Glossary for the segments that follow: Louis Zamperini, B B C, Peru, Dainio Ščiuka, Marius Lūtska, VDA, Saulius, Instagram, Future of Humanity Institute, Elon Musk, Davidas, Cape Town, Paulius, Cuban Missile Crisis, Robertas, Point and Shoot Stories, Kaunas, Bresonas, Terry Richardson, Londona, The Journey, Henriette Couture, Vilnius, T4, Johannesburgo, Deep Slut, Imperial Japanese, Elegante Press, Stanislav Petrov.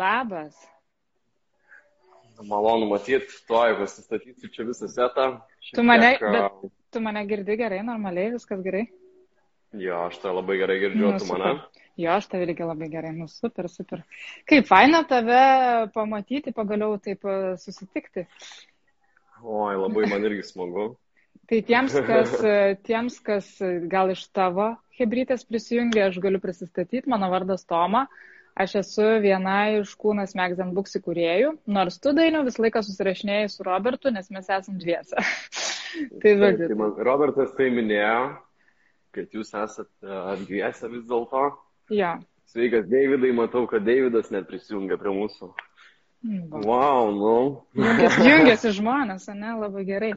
Labas. Malonu matyti, tuoj pasistatysiu čia visą setą. Tu mane girdi gerai, normaliai, viskas gerai? Jo, aš tai labai gerai girdžiu, tu mane. Jo, aš tai irgi labai gerai, super, super. Kaip faina tave pamatyti, pagaliau taip susitikti. Oi, labai man irgi smagu. Tai tiems, kas gal iš tavo hebrytės prisijungia, aš galiu prisistatyti. Mano vardas Toma. Aš esu viena iš Kaunas Magazine Books įkūrėjų. Nors tu, Dainiau, visą laiką susirašinėjai su Robertu, nes mes esam dviese. Tai Robertas tai minėjo, kad jūs esat dviese vis dėlto. Ja. Sveikas, Davidai, matau, kad Davidas net prisijungia prie mūsų. Vau, jungiasi žmonės, ne, labai gerai.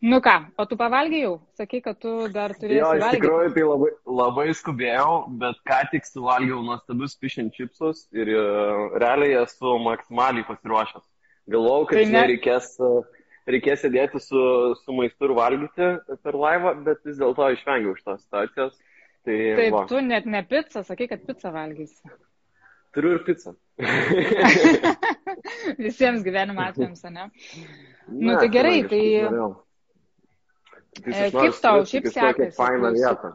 Nu ką, o tu pavalgiai jau? Sakai, kad tu dar turėsi valgyti. Jo, iš tikrųjų, tai labai skubėjau, bet ką tik suvalgiau nuostabius fish and chipsus ir realiai esu maksimaliai pasiruošęs. Galvojau, kad reikės sėdėti su maistu ir valgyti per laivą, bet vis dėlto išvengiau šitos situacijos. Taip, tu net ne pizzą, sakai, kad pizzą valgysi. Turiu ir pizzą. Visiems gyvenimo atvejams, ne? Nu, tai gerai, tai kaip tau šiaip sekasi?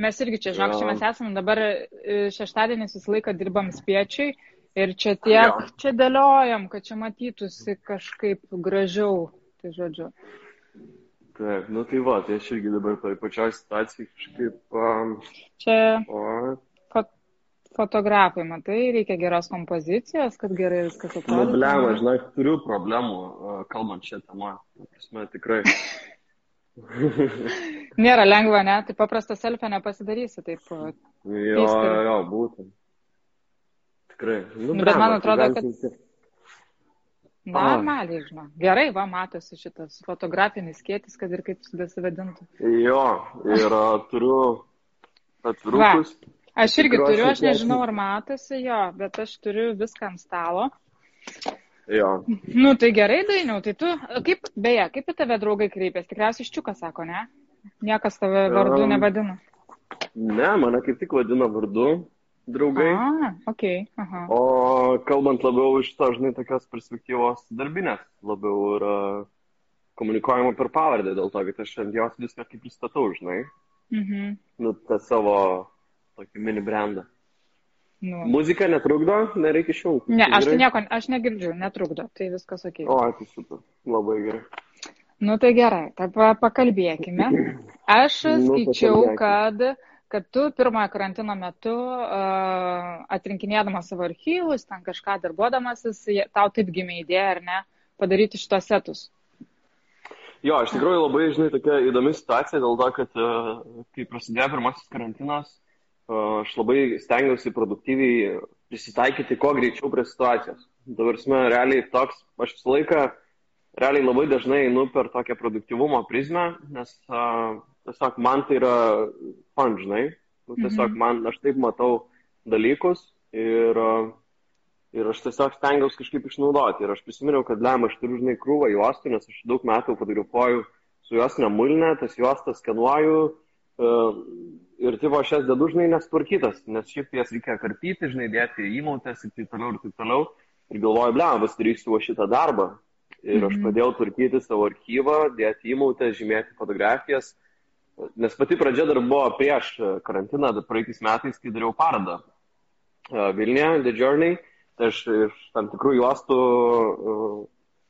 Mes irgi čia, žinok, mes esame dabar šeštadienį visą laiką dirbam spiečiai ir čia tiek, čia dėliojam, kad čia matytųsi kažkaip gražiau, tai žodžiu. Taip, nu tai va, tai aš irgi dabar toj pačioj situacijai kažkaip... Čia... Fotografai, matai, reikia geros kompozicijos, kad gerai viskas atrodo. Problema, žinai, turiu problemų kalbant šią temą. Prasme, tikrai. Nėra lengva, ne? Tai paprastą selfie nepasidarysi, taip. Jo, būtent. Tikrai. Nu, bet man atrodo, kad... Normaliai, žinau. Gerai, va, matosi šitas fotografinis kietis, kad ir kaip besivadintų. Jo, ir turiu atvirukus. Va. Aš irgi turiu, aš nežinau, ar matosi, jo, bet aš turiu viską ant stalo. Jo. Nu, tai gerai, Dainiau, tai tu, kaip į tave draugai kreipės? Tikriausiai Ščiuka sako, ne? Niekas tave vardu nevadina. Ne, mane kaip tik vadina vardu draugai. Aha. O kalbant labiau iš to, žinai, tokios perspektyvos darbinės, labiau yra komunikuojama per pavardę, dėl to, kad aš ant jos viską kaip pristatau, žinai. Nu, tą savo... tokį mini brandą. Nu. Muzika netrukdo, nereikia šilti. Ne, aš negirdžiu, netrukdo, tai viskas okei. O, tai super, labai gerai. Nu, tai gerai, tai pakalbėkime. Aš skaičiau, kad tu pirmojo karantino metu atrinkinėdamas savo archyvus, ten kažką darbuodamasis, tau taip gimė idėja, ar ne, padaryti šitos setus. Jo, aš tikrai labai, žinai, tokia įdomi situacija dėl to, kad kai prasidėjo pirmasis karantinas, aš labai stengiausi produktyviai prisitaikyti kuo greičiau prie situacijos. Dabar, realiai toks, aš visą laiką, realiai labai dažnai einu per tokią produktyvumo prizmę, nes tiesiog man tai yra fun, žinai. Tiesiog aš taip matau dalykus ir aš tiesiog stengiausi kažkaip išnaudoti. Ir aš prisiminiau, kad aš turiu, žinai, krūvą juostų, nes aš daug metų fotografuoju su juostinė mulinė, tas juostas skenuoju, ir taip aš jas dedu, žinai, nesutvarkytas, nes šiaip jas reikia karpyti, žinai, dėti įmautės ir taip toliau. Ir galvoju, pasidarysiu šitą darbą. Ir aš padėjau tvarkyti savo archyvą, dėti įmautės, žymėti fotografijas. Nes pati pradžia dar buvo prieš karantiną, praeitais metais, kai dariau parodą Vilniuje, The Journey. Tai aš iš tam tikrų juostų,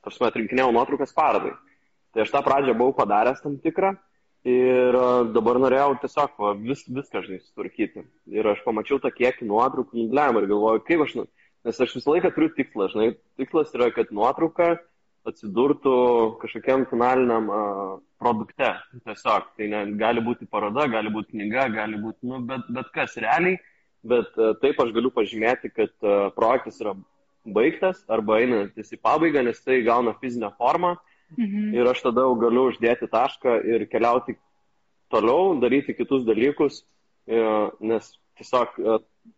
atrinkinėjau nuotraukas parodai. Tai aš tą pradžią buvau padaręs tam tikrą. Ir dabar norėjau tiesiog viską, žinai, sutvarkyti. Ir aš pamačiau tą kiekį nuotraukų ir galvoju, kaip aš... Nes aš visą laiką turiu tikslą, žinai. Tikslas yra, kad nuotrauka atsidurtų kažkokiam finaliniam produkte. Tiesiog. Tai gali būti paroda, gali būti knyga, gali būti, bet kas realiai. Bet taip aš galiu pažymėti, kad projektas yra baigtas arba einantis į pabaigą, nes tai gauna fizinę formą. Ir aš tada galiu uždėti tašką ir keliauti toliau, daryti kitus dalykus, nes tiesiog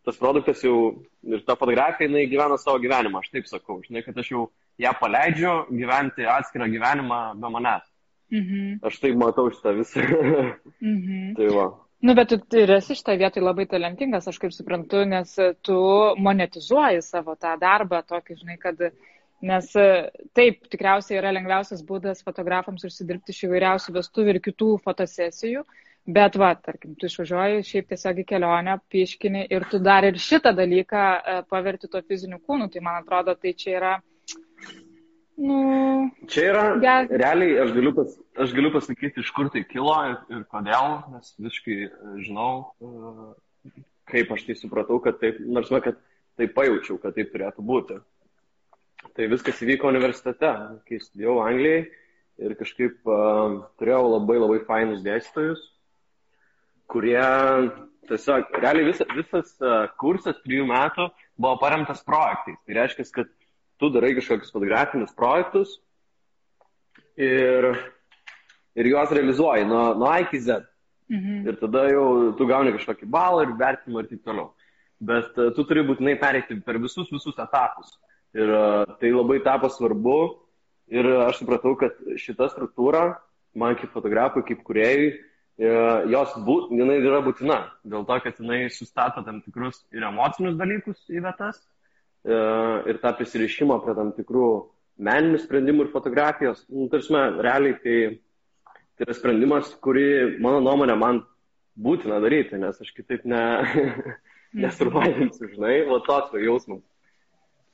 tas produktas jau, ir ta fotografija, jinai gyvena savo gyvenimą, aš taip sakau, žinai, kad aš jau ją paleidžiu gyventi atskirą gyvenimą be manęs. Aš taip matau šitą visą. Tai va. Nu, bet tu ir esi šitą vietą labai talentingas, aš kaip suprantu, nes tu monetizuoji savo tą darbą, tokį, žinai, kad, nes taip, tikriausiai yra lengviausias būdas fotografams užsidirbti iš įvairiausių vestuvių ir kitų fotosesijų, bet, va, tarkim, tu išvažiuoji šiaip tiesiog į kelionę, piškinį ir tu dar ir šitą dalyką paverti to fiziniu kūnu, tai man atrodo, tai čia yra... Nu, čia yra, realiai, aš galiu pasakyti, iš kur tai kilo ir kodėl, nes visiškai žinau, kaip aš tai supratau, kad taip, nors va, kad taip pajaučiau, kad taip turėtų būti. Tai viskas įvyko universitete, kai studijau Anglijai ir kažkaip turėjau labai, labai fainus dėstytojus, kurie tiesiog, realiai visas kursas 3 metų buvo paremtas projektais. Tai reiškia, kad tu darai kažkokius fotografinius projektus ir juos realizuoji nuo A iki Z. Mhm. Ir tada jau tu gauni kažkokį balą ir vertimą ir taip toliau. Bet tu turi būtinai pereikti per visus etapus. Ir tai labai tapo svarbu. Ir aš supratau, kad šita struktūra, man kaip fotografui, kaip kūrėjui, jinai yra būtina. Dėl to, kad jinai sustato tam tikrus ir emocinius dalykus į vietas. Ir tą prisirišimą prie tam tikrų meninių sprendimų ir fotografijos. Nu, tarsi, realiai tai yra sprendimas, kurį, mano nuomonė, man būtina daryti, nes aš kitaip nesurvaidinsiu, žinai, o toks jausmas.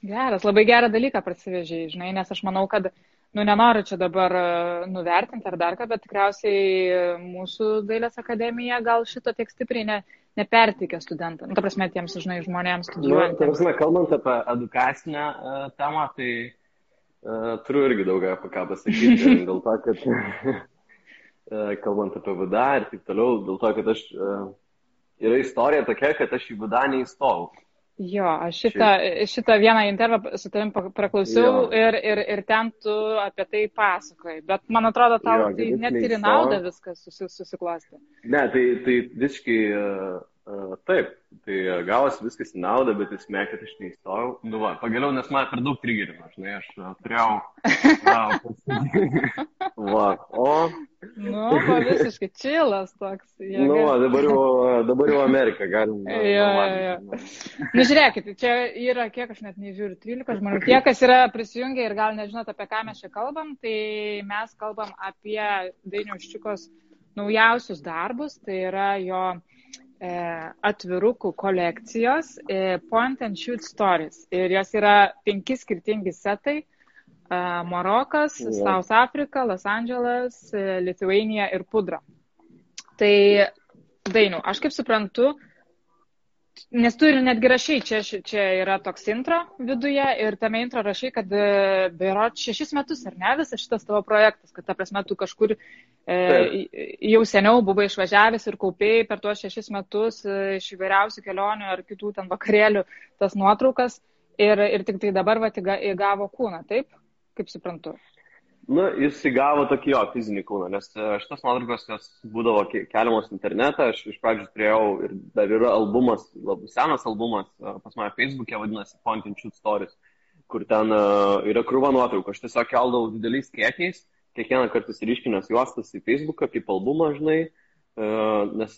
Geras, labai gerą dalyką prasivežiai, žinai, nes aš manau, kad, nu, nenoriu čia dabar nuvertinti ar dar ką, bet tikriausiai mūsų dailės akademija gal šito tiek stipriai nepertikia studentams, ta prasme, tiems, žinai, žmonėms studijuojantiems. Ta prasme, kalbant apie edukacinę temą, tai turiu irgi daug apie ką pasakyti, dėl to, kad kalbant apie VDA ir taip toliau, dėl to, kad aš yra istorija tokia, kad aš į VDA neįstojau. Jo, aš šitą vieną intervą su tavim praklausiau ir ten tu apie tai pasakoji, bet man atrodo, tau jo, tai net ir nauda viskas susiklosti. Ne, tai visiškai taip, tai gavos viskas į naudą, bet esmė, kad aš neįstojau. Nu va, pagaliau, nes man per daug trigerino, žinai, aš turėjau... va, o... Nu, va, visiškai chilas toks. Jėga. Nu, va, dabar jau Amerika galim. Jo. Nu, žiūrėkit, čia yra, kiek aš net nežiūriu, 13 žmonių. Tie, kas yra prisijungę ir gal nežinot, apie ką mes čia kalbam, tai mes kalbam apie Dainio Ščiukos naujausius darbus, tai yra jo atvirukų kolekcijos Point and Shoot Stories. Ir jos yra 5 skirtingi setai. Marokas, yeah. South Africa, Los Angeles, Lithuania ir Pudra. Tai, Dainiau, aš kaip suprantu, nes tu ir netgi rašiai, čia yra toks intro viduje ir tame intro rašiai, kad beirot 6 metus ar ne visas šitas tavo projektas, kad ta prasme tu kažkur jau seniau buvo išvažiavęs ir kaupėjai per tuos 6 metus iš įvairiausių kelionių ar kitų ten vakarėlių tas nuotraukas ir tik tai dabar va, įgavo kūną, taip? Kaip suprantu. Nu, jis įgavo tokį jo fizinį kūną, nes šitas nuotraukos jos būdavo keliamos internetą, aš iš pradžių turėjau ir dar yra albumas, labai senas albumas, pas mane Facebook'e vadinasi Point and Shoot Stories, kur ten yra krūva nuotraukų, aš tiesiog keldavau dideliais kiekiais, kiekvieną kartą įsiriškinęs juostas į Facebook'ą, kaip albumą, žinai, nes,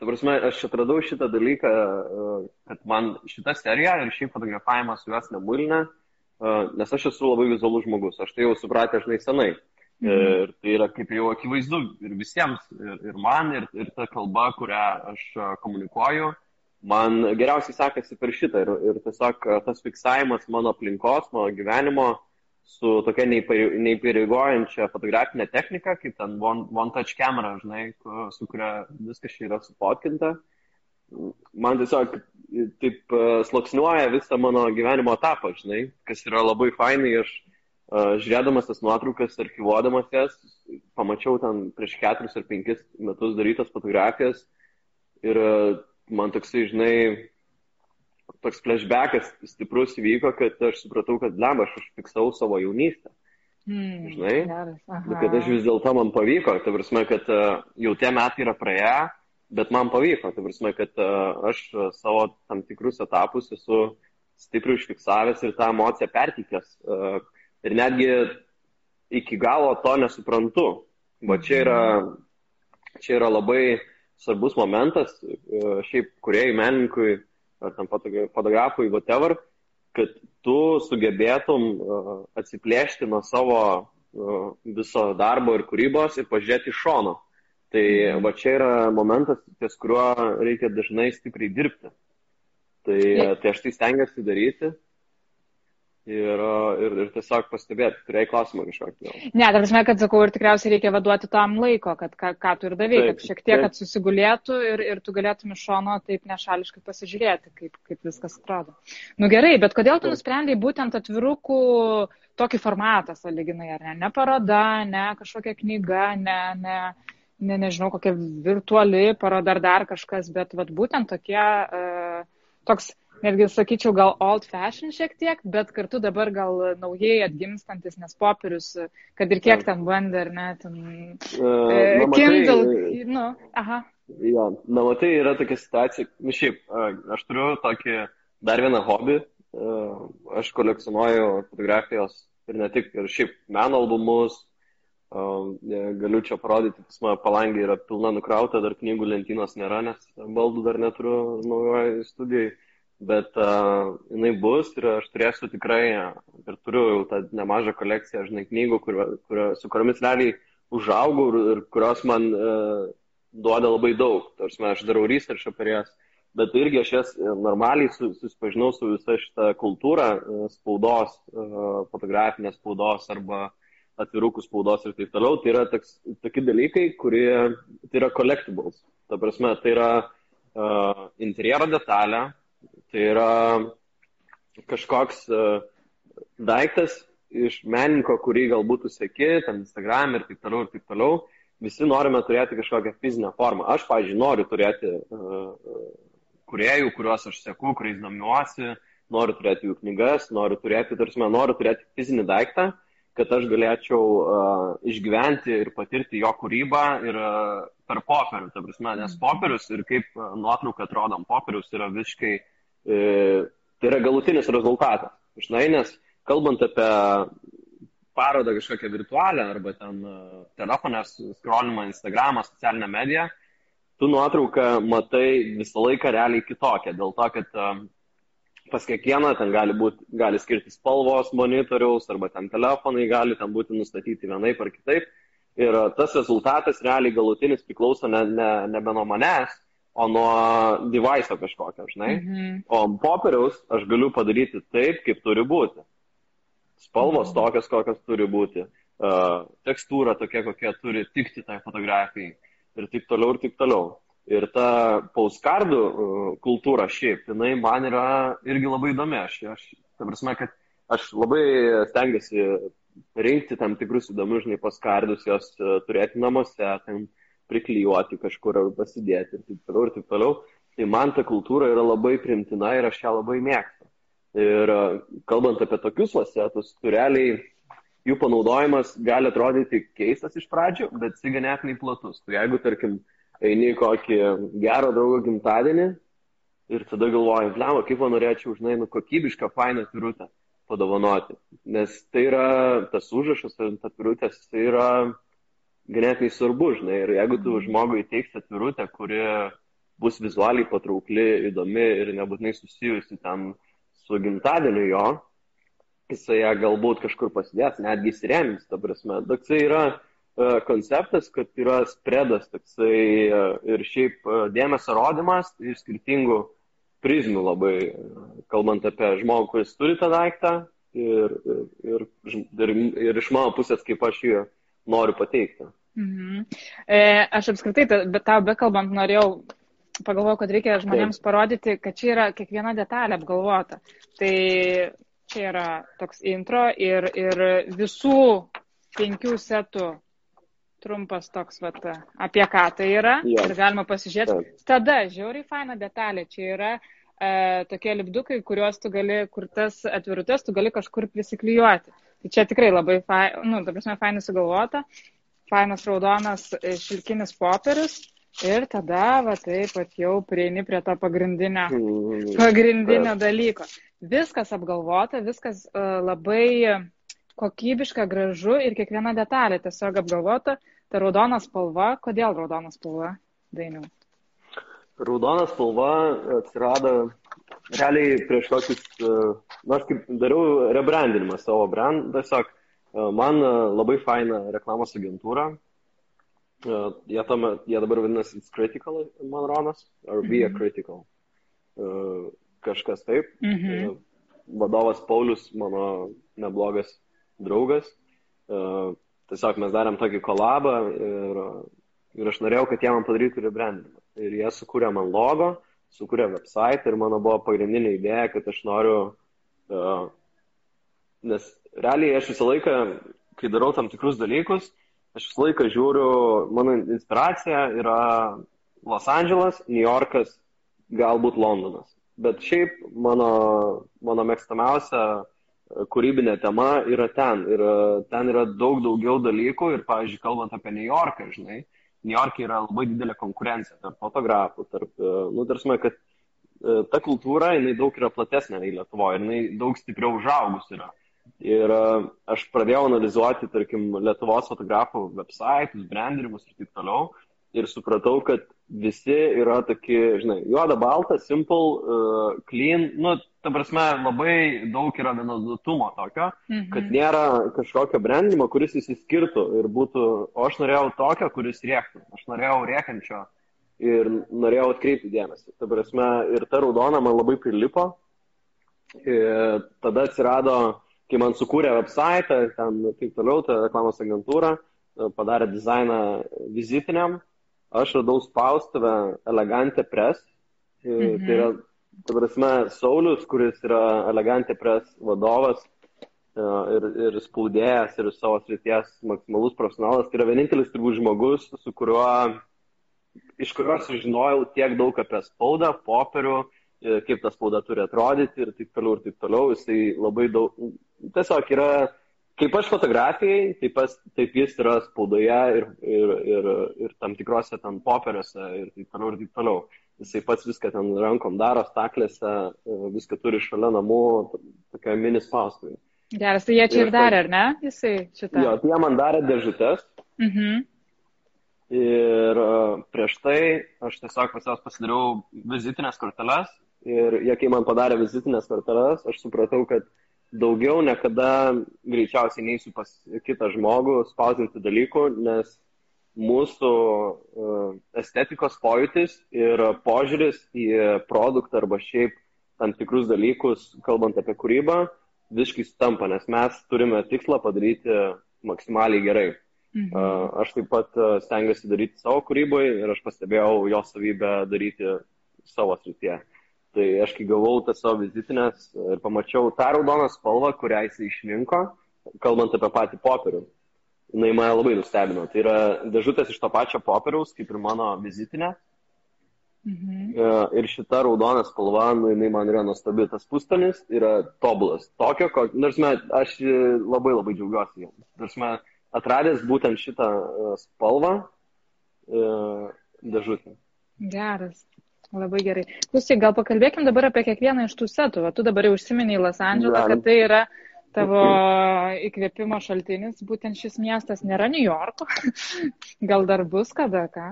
ta prasme, aš atradau šitą dalyką, kad man šita serija ir šiaip fotografavimas su juos nemulinė, nes aš esu labai vizualus žmogus, aš tai jau supratę, žinai, senai. Ir tai yra kaip jau akivaizdu ir visiems, ir man, ir ta kalba, kurią aš komunikuoju, man geriausiai sakasi per šitą. Ir tiesiog tas fiksavimas mano aplinkos, mano gyvenimo su tokia neįpareigojančia fotografinė technika, kaip ten one-touch camera, žinai, su kuria viskas čia yra supotkinta. Man tiesiog taip sloksniuoja visą mano gyvenimo etapą, žinai, kas yra labai fainai, aš žiūrėdamas tas nuotraukas, archyvuodamas jas, pamačiau ten prieš 4 ar 5 metus darytas fotografijas ir man toksai, žinai, toks flashbackas stiprus įvyko, kad aš supratau, kad lemba, aš užfiksau savo jaunystę. Žinai, bet kad aš vis dėlto man pavyko, ta prasme, kad jau tie metai yra praėję, bet man pavyko, ta prasme, kad aš savo tam tikrus etapus esu stipriai užfiksavęs ir tą emociją pertikęs. Ir netgi iki galo to nesuprantu. Va, čia yra labai svarbus momentas šiaip kuriejui, menininkui, ar tam fotografui, whatever, kad tu sugebėtum atsiplėšti nuo savo viso darbo ir kūrybos ir pažiūrėti iš šono. Tai va čia yra momentas, ties kuriuo reikia dažnai stipriai dirbti. Tai aš tai stengiuosi daryti ir tiesiog pastebėti, turėjai klausimą kažkokį. Ne, dar prasme, kad sakau, ir tikriausiai reikia vaduoti tam laiko, kad ką tu ir davei, kad šiek tiek kad susigulėtų ir tu galėtum iš šono taip nešališkai pasižiūrėti, kaip viskas atrodo. Nu gerai, bet kodėl tu nusprendėjai būtent atvirukų tokį formatą sąlyginai, ar ne? Ne paroda, ne kažkokia knyga, nežinau, kokia virtuali paroda ar dar kažkas, bet vat, būtent tokie... Toks, netgi sakyčiau, gal old fashion šiek tiek, bet kartu dabar gal naujai atgimstantis, nes popierius, kad ir kiek ten bandė, ar ne, ten Kindle, nu, aha. Jo, na, tai yra tokia situacija, šiaip, aš turiu tokį dar vieną hobį, aš kolekcionuoju fotografijos ir ne tik, ir šiaip meno albumus, galiu čia parodyti, pas mane palangė yra pilna nukrauta, dar knygų lentynos nėra, nes baldų dar neturiu naujoj studijai, bet jinai bus ir aš turėsiu tikrai, ir turiu jau tą nemažą kolekciją, žinai, knygų, su kuriomis realiai užaugau ir kurios man duoda labai daug, tarsi aš darau research apie jas, bet irgi aš jas normaliai susipažinau su visa šitą kultūrą spaudos, fotografinės spaudos arba atvirukų spaudos ir taip toliau, tai yra tokie dalykai, kurie tai yra collectibles. Ta prasme, tai yra interjero detalė, tai yra kažkoks daiktas iš meninko, kurį galbūt seki, tam Instagram ir taip toliau, ir taip toliau. Visi norime turėti kažkokią fizinę formą. Aš, pavyzdžiui, noriu turėti kūrėjų, kuriuos aš seku, kuriais domiuosi, noriu turėti jų knygas, noriu turėti fizinį daiktą, kad aš galėčiau išgyventi ir patirti jo kūrybą ir per popierių, ta prasme, nes popierius ir kaip nuotrauką atrodom, popierius yra visiškai, tai yra galutinis rezultatas, žinai, nes kalbant apie parodą kažkokią virtualią arba ten telefonės skrolinimą Instagramą, socialinę mediją, tu nuotrauką matai visą laiką realiai kitokią, dėl to, kad pas kiekvieną ten gali skirti spalvos monitoriaus arba ten telefonai gali ten būti nustatyti vienaip ar kitaip. Ir tas rezultatas realiai galutinis priklauso nebe nuo manęs, o nuo device'o kažkokio, žinai. Mhm. O popieriaus aš galiu padaryti taip, kaip turi būti. Spalvos tokios, kokios turi būti. Tekstūra tokia, kokia turi tikti tai fotografijai. Ir taip toliau, ir taip toliau. Ir ta postcardų kultūra šiaip, jinai man yra irgi labai įdomi. Ta prasme, kad aš labai stengiuosi rinkti tam tikrus įdomius, žinai, postcardus, jos turėti namuose, ten priklijuoti kažkur ar pasidėti ir taip toliau, ir taip toliau. Tai man ta kultūra yra labai primtina ir aš ją labai mėgstu. Ir kalbant apie tokius vasetus, realiai jų panaudojimas gali atrodyti keistas iš pradžių, bet jis ganėtinai platus. Tai jeigu, tarkim, eini kokį gero draugo gimtadienį ir tada galvoji, blema, kaip man norėčiau, žinai, kokybišką, fainą atvirutę padovanoti. Nes tai yra, tas užrašas, tas atvirutės, tai yra ganėtinai svarbu, žinai, ir jeigu tu žmogui įteiksi atvirutę, kuri bus vizualiai patraukli, įdomi ir nebūtinai susijusi tam su gimtadieniu jo, jisai galbūt kažkur pasidės, netgi įsiremins, ta prasme. Toksai yra konceptas, kad yra spredas toksai ir šiaip dėmesio rodymas iš skirtingų prizmių labai, kalbant apie žmogų, kuris turi tą daiktą ir iš mano pusės, kaip aš jį noriu pateikti. Mhm. Aš apskritai, bet tau bekalbant norėjau, pagalvojau, kad reikia žmonėms parodyti, kad čia yra kiekviena detalė apgalvota. Tai čia yra toks intro ir visų 5 setų trumpas toks, vat, apie ką tai yra, ir galima pasižiūrėti. Tada, žiauriai faina detalė, čia yra tokie lipdukai, kuriuos tu gali, kur tas atvirutės, tu gali kažkur prisiklijuoti. Tai čia tikrai labai, fainai sugalvota, fainas raudonas šilkinis popierius, ir tada, va, taip pat jau prieini prie to pagrindinio dalyko. Viskas apgalvota, viskas labai kokybiška, gražu ir kiekviena detalė tiesiog apgalvota. Ta raudona spalva. Kodėl raudona spalva, Dainiau? Raudona spalva atsirado realiai prieš tokius, nu aš kaip dariau rebrandinimą savo brandą, tiesiog man labai faina reklamos agentūra, jie dabar vadinasi It's Critical, man ronas, ar Be a Critical, kažkas taip, vadovas Paulius, mano neblogas draugas, tiesiog mes darėm tokį kolabą ir aš norėjau, kad jie man padarytų rebrandinimą. Ir jie sukūrė man logo, sukūrė website ir mano buvo pagrindinė idėja, kad aš noriu, nes realiai aš visą laiką, kai darau tam tikrus dalykus, aš visą laiką žiūriu, mano inspiracija yra Los Angeles, New Yorkas, galbūt Londonas. Bet šiaip mano mėgstamiausia kūrybinė tema yra ten. Ir ten yra daug daugiau dalykų ir, pavyzdžiui, kalbant apie New Yorką, žinai, New York'e yra labai didelė konkurencija tarp fotografų, tarp, kad ta kultūra, jinai daug yra platesnė nei Lietuvoje, jinai daug stipriau užaugus yra. Ir aš pradėjau analizuoti, tarkim, Lietuvos fotografų website'us, branderimus ir taip toliau, ir supratau, kad visi yra tokie, žinai, juoda, balta, simple, clean, ta prasme, labai daug yra vienodumo tokio, kad nėra kažkokio brandimo, kuris įsiskirtų ir būtų, o aš norėjau tokio, kuris rėktų, aš norėjau rėkančio ir norėjau atkreipti dėmesį. Ta prasme, ir ta raudona man labai prilipo, ir tada atsirado, kai man sukūrė website, ten taip toliau, ta reklamos agentūra, padarė dizainą vizitiniam, aš radau spaustuvę Elegante Press, tai yra, ta prasme, Saulius, kuris yra Elegante Press vadovas ir spaudėjas ir savo srities maksimalus profesionalas, tai yra vienintelis turbūt žmogus, iš kurio sužinojau tiek daug apie spaudą, popierių, kaip ta spauda turi atrodyti ir taip toliau ir taip toliau. Jisai labai daug, tiesiog yra, kaip aš fotografijai, taip jis yra spaudoje ir tam tikrose ten popieriuose ir taip toliau ir taip toliau. Jisai pats viską ten rankom daro, staklėse, viską turi šalia namų, tokia mini spaustuvė. Geras, tai jie čia ir darė, ar ne? Jisai šitą. Jo, tai jie man darė dėžutes. Ir prieš tai aš tiesiog pas jos pasidariau vizitinės korteles. Ir jie, kai man padarė vizitinės korteles, aš supratau, kad daugiau niekada greičiausiai neįsiu pas kitą žmogų spausinti dalykų, nes mūsų estetikos pojūtis ir požiūris į produktą arba šiaip tam tikrus dalykus, kalbant apie kūrybą, visiškai sutampa, nes mes turime tikslą padaryti maksimaliai gerai. Aš taip pat stengiuosi daryti savo kūryboje ir aš pastebėjau jo savybę daryti savo srityje. Tai aš kai gavau tą savo vizitinės ir pamačiau tą raudoną spalvą, kurią jis išrinko, kalbant apie patį popierių. Na, jį mane labai nustebino. Tai yra dėžutės iš to pačio popieriaus, kaip ir mano vizitinė. Ir šita raudona spalva, jinai man yra nuostabi. Tas pustonis yra tobulas. Tokio, nors aš labai labai džiaugiuosi. Nors atradęs būtent šitą spalvą dėžutę. Geras. Labai gerai. Klausyk, gal pakalbėkim dabar apie kiekvieną iš tų setų. Tu dabar jau užsiminėjai Los Andželą, kad tai yra tavo įkvėpimo šaltinis, būtent šis miestas nėra New Yorko. Gal dar bus kada, ką,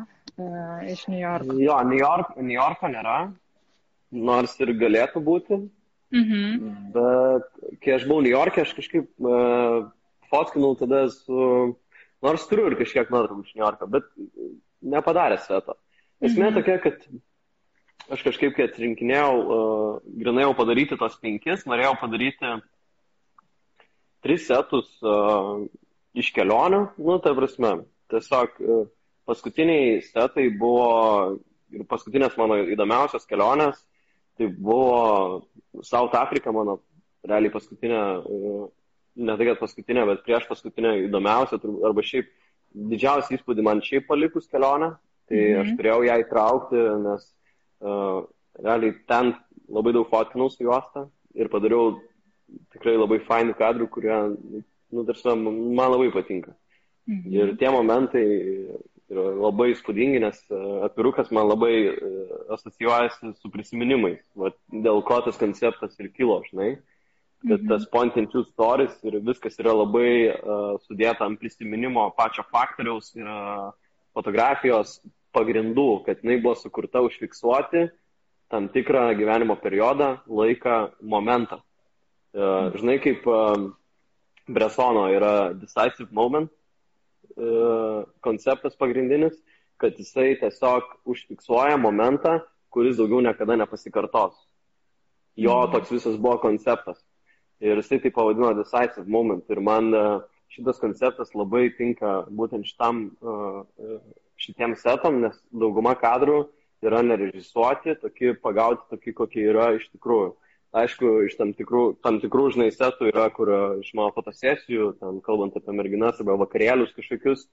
iš New Yorko? Jo, New Yorko nėra, nors ir galėtų būti, bet kai aš buvau New York'e, aš kažkaip fotkinau tada su, nors turiu ir kažkiek nuotraukų iš New Yorko, bet nepadarė sveto. Esmė tokia, kad aš kažkaip, kai atrinkinėjau, grinėjau padaryti tos 5, norėjau padaryti 3 setus iš kelionių, tai prasme, tiesiog paskutiniai setai buvo, ir paskutinės mano įdomiausios kelionės, tai buvo South Africa, mano realiai paskutinė, ne tai, kad paskutinė, bet prieš paskutinė įdomiausia, arba šiaip didžiausiai įspūdį man šiaip palikus kelionę, tai aš turėjau ją įtraukti, nes realiai ten labai daug fotkinau su juosta ir padariau tikrai labai fainų kadrų, kurie, tarsi, man labai patinka. Ir tie momentai yra labai įspūdingi, nes atvirukas man labai asocijuojasi su prisiminimais, dėl ko tas konceptas ir kilo, žinai, kad tas Point and Shoot Stories ir viskas yra labai sudėta ant prisiminimo pačio faktoriaus ir fotografijos pagrindų, kad jinai buvo sukurta užfiksuoti tam tikrą gyvenimo periodą, laiką, momentą. Žinai, kaip Bresono yra decisive moment konceptas pagrindinis, kad jisai tiesiog užfiksuoja momentą, kuris daugiau niekada nepasikartos. Jo toks visas buvo konceptas. Ir jisai tai pavadino decisive moment. Ir man šitas konceptas labai tinka būtent šitiem setom, nes dauguma kadrų yra nerežisuoti, pagauti tokį, kokie yra iš tikrųjų. Aišku, iš tam tikrų žinai setų yra, kur iš mano fotosesijų, tam kalbant apie merginas arba vakarėlius kažkokius,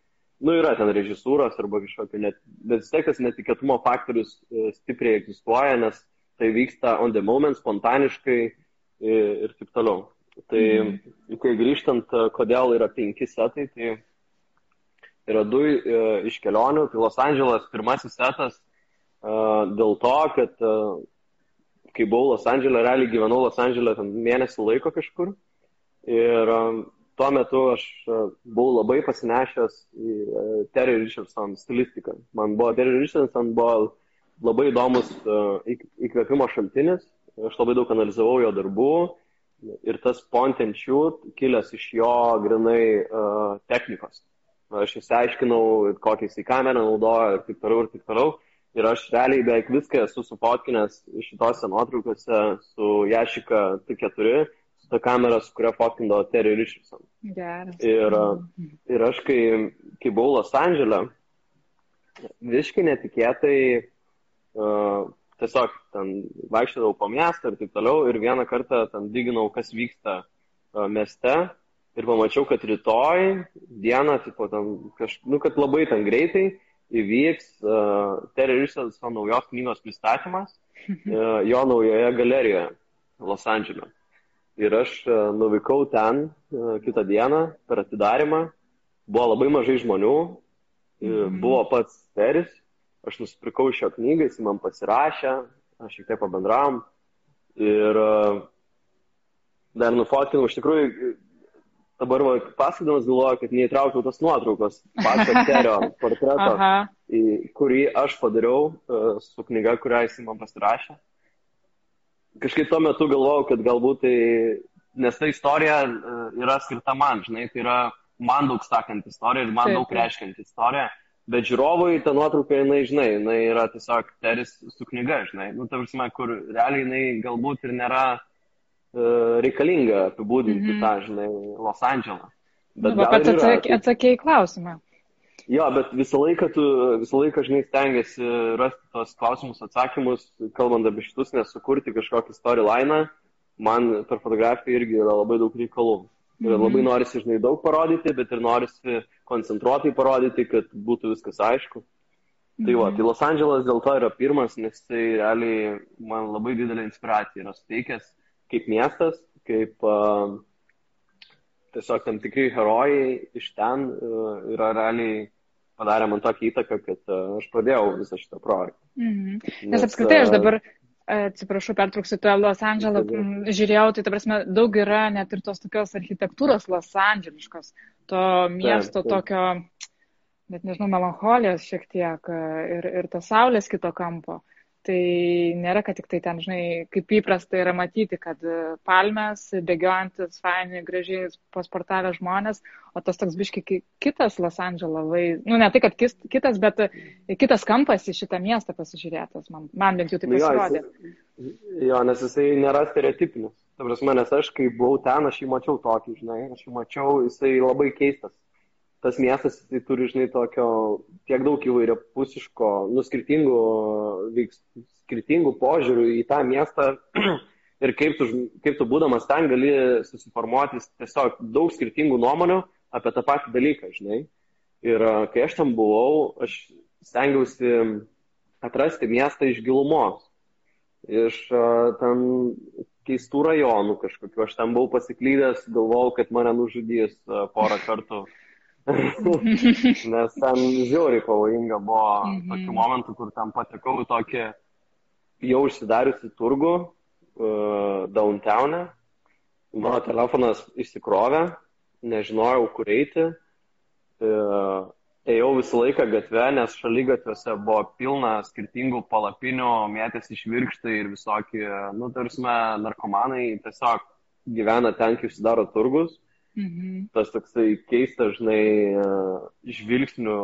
yra ten režisūros arba kažkokio net, bet vis tiek tas netikėtumo faktorius stipriai egzistuoja, nes tai vyksta on the moment, spontaniškai ir taip toliau. Tai, kai grįžtant, kodėl yra 5 setai, tai yra 2 iš kelionių, tai Los Angeles pirmasis setas dėl to, kad kai buvau Los Andželė, realiai gyvenau Los Andželė mėnesį laiko kažkur ir tuo metu aš buvau labai pasinešęs į Terry Richardson stilistiką. Terry Richardson buvo labai įdomus įkvėpimo šaltinis, aš labai daug analizavau jo darbų ir tas Point and Shoot kilęs iš jo grinai technikos. Aš išsiaiškinau, kokiais į kamerą naudoja ir taip toliau. Ir aš realiai beveik viską esu supotkinęs šitose nuotraukose su Jašika T4, su ta kamera, su kuria fotkindavo Terry Richardson. Ir aš, kai buvau Los Andželė, visiškai netikėtai tiesiog ten vaikščiodavau po miestą ir taip toliau, ir vieną kartą ten diginau, kas vyksta mieste, ir pamačiau, kad rytoj dieną, kad labai ten greitai, įvyks Terry Richardson naujos knygos pristatymas jo naujoje galerijoje Los Andželė. Ir aš nuvykau ten kitą dieną per atidarimą. Buvo labai mažai žmonių. Buvo pats Terry's. Aš nusipirkau šio knygą, jis man pasirašė. Aš šiek tiek pabendravom. Ir dar nufotkinau. Iš tikrųjų, dabar pasakydamas galvoju, kad neįtraukiau tas nuotraukos pačio Terio portreto, kurį aš padariau su knyga, kurią jis man pasirašė. Kažkaip tuo metu galvojau, kad galbūt tai, nes ta istorija yra skirta man, žinai, tai yra man daug sakanti istorija ir man daug reiškianti istorija, bet žiūrovui ta nuotrauka, jinai yra tiesiog Teris su knyga, žinai, ta prasme, kur realiai jinai galbūt ir nėra reikalinga apibūdinti tą, žinai, Los Andželą. Pats atsakė į klausimą. Jo, bet visą laiką, žinai, stengiasi rasti tos klausimus, atsakymus, kalbant apie šitus, nes sukurti kažkokį storylainą, man per fotografiją irgi yra labai daug reikalų. Ir labai norisi, žinai, daug parodyti, bet ir norisi koncentruotai parodyti, kad būtų viskas aišku. Tai Los Andželas dėl to yra pirmas, nes tai realiai man labai didelė inspiracija yra suteikęs. Kaip miestas, kaip tiesiog tam tikri herojai iš ten yra realiai padarę man tokį įtaką, kad aš pradėjau visą šitą projektą. Nes apskritai aš dabar, atsiprašau, pertrauksiu tuo Los Andželą, žiūrėjau, tai ta prasme daug yra net ir tos tokios architektūros Los Andželiškos, to miesto tokio, bet nežinau, melancholijos šiek tiek ir to saulės kito kampo. Tai nėra, kad tik tai ten, žinai, kaip įprasta yra matyti, kad palmės, bėgiojantis, faini, gražiai pasportavę žmonės, o tas toks biškai kitas Los Andželą ne tai, kad kitas, bet kitas kampas į šitą miestą pasižiūrėtas, man bent jau taip pasirodė. Jo, nes jisai nėra stereotipinis. Ta prasme, nes aš, kai buvau ten, aš jį mačiau tokį, žinai, jisai labai keistas. Tas miestas tai turi, žinai, tokio tiek daug įvairiapusiško, skirtingų požiūrių į tą miestą ir kaip tu būdamas ten gali susiformuoti tiesiog daug skirtingų nuomonių apie tą patį dalyką, žinai. Ir kai aš tam buvau, aš stengiausi atrasti miestą iš gilumos, iš ten keistų rajonų kažkokiu. Aš tam buvau pasiklydęs, galvojau, kad mane nužudys porą kartų. Nes ten žiauriai pavojinga buvo tokių momentų, kur ten patekau tokį jau užsidariusi turgų downtown'e. Mano telefonas išsikrovė, nežinojau, kur eiti. ėjau visą laiką gatvę, nes šalygatviuose buvo pilna skirtingų palapinių, mėtėsi švirkštai ir visokie, nu, tarsime, narkomanai tiesiog gyvena ten, kai užsidaro turgus. Mhm. Tas toksai keistas, žinai, žvilgsnių,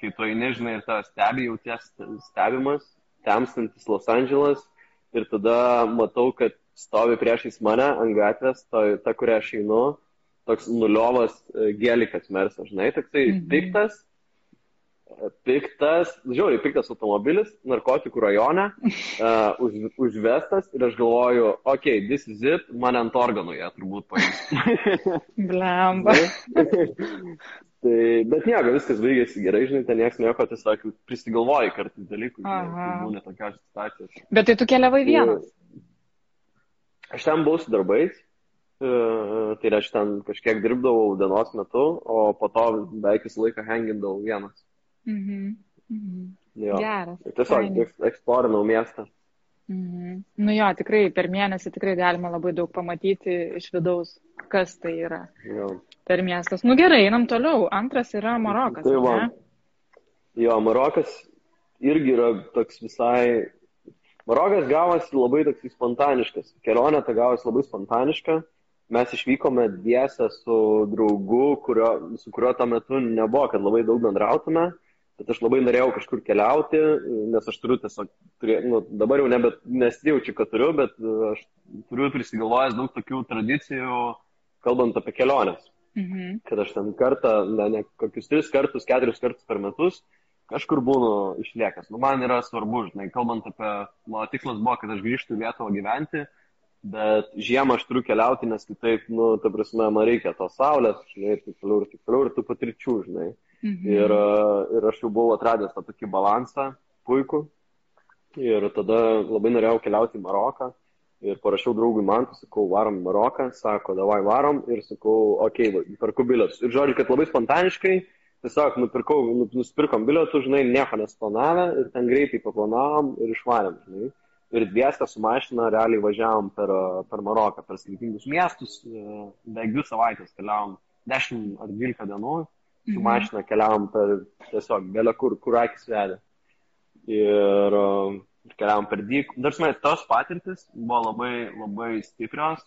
kai tu eini, žinai, ir tą stebi, jauties stebimas, temstantis Los Angeles, ir tada matau, kad stovi priešais mane ant gatvės, ta, kurią aš einu, toks nuliovas gelikas mersas, žinai, toksai piktas automobilis, narkotikų rajone, užvestas ir aš galvoju, okay, this is it, man ant organų jie turbūt paims. Blamba. Tai, bet nieko, viskas baigėsi gerai, žinai, ten nieks nieko, tiesiog prisigalvoji kartais dalykų, žinai, būna tokios situacijos. Bet tai tu keliavai vienas? Aš ten buvau su darbais, tai aš ten kažkiek dirbdavau dienos metu, o po to beveik visą laiką hangindavau vienas. Mhm. Mhm. Geras. Ir tiesiog eksplorinau miestą. Mhm. Nu jo, tikrai per mėnesį tikrai galima labai daug pamatyti iš vidaus, kas tai yra jo. Per miestas. Nu gerai, einam toliau. Antras yra Marokas, tai ne? Jo, Marokas irgi yra toks visai... Marokas gavosi labai toks spontaniškas. Kelionė ta gavosi labai spontaniška. Mes išvykome dviese su draugu, su kurio tuo metu nebuvo, kad labai daug bendrautume, bet aš labai norėjau kažkur keliauti, nes aš turiu tiesiog, dabar jau nesijaučiu, kad turiu, bet aš turiu prisigalvojęs daug tokių tradicijų, kalbant apie kelionės. Mhm. Kad aš ten kokius 3 kartus, 4 kartus per metus kažkur būnu išliekęs. Nu, man yra svarbu, žinai, kalbant apie, mano tikslas buvo, kad aš grįžtų į Lietuvą gyventi, bet žiemą aš turiu keliauti, nes kitaip, nu, ta prasme, man reikia to saulės, žinai, ir taip toliau, ir tų patirčių, žinai. Mhm. Ir aš jau buvau atradęs tą tokį balansą, puikų, ir tada labai norėjau keliauti į Maroką, ir parašiau draugui Mantui, sakau, varom į Maroką, sako, davai varom, ir sakau, okei, perku bilietus. Ir žodžiu, kad labai spontaniškai, tiesiog nusipirkom bilietų, žinai, nieko nesplanavę, ir ten greitai paplanavom ir išvarėm, žinai. Ir dvieską su mašina realiai važiavom per Maroką, per skirtingus miestus, beveik 2 savaitės keliavom, 10 ar 12 dienų, su mašina keliavom per tiesiog belę, kur akis vedė. Ir keliavom per dykumą. Dar smai, tos patirtis buvo labai, labai stiprios,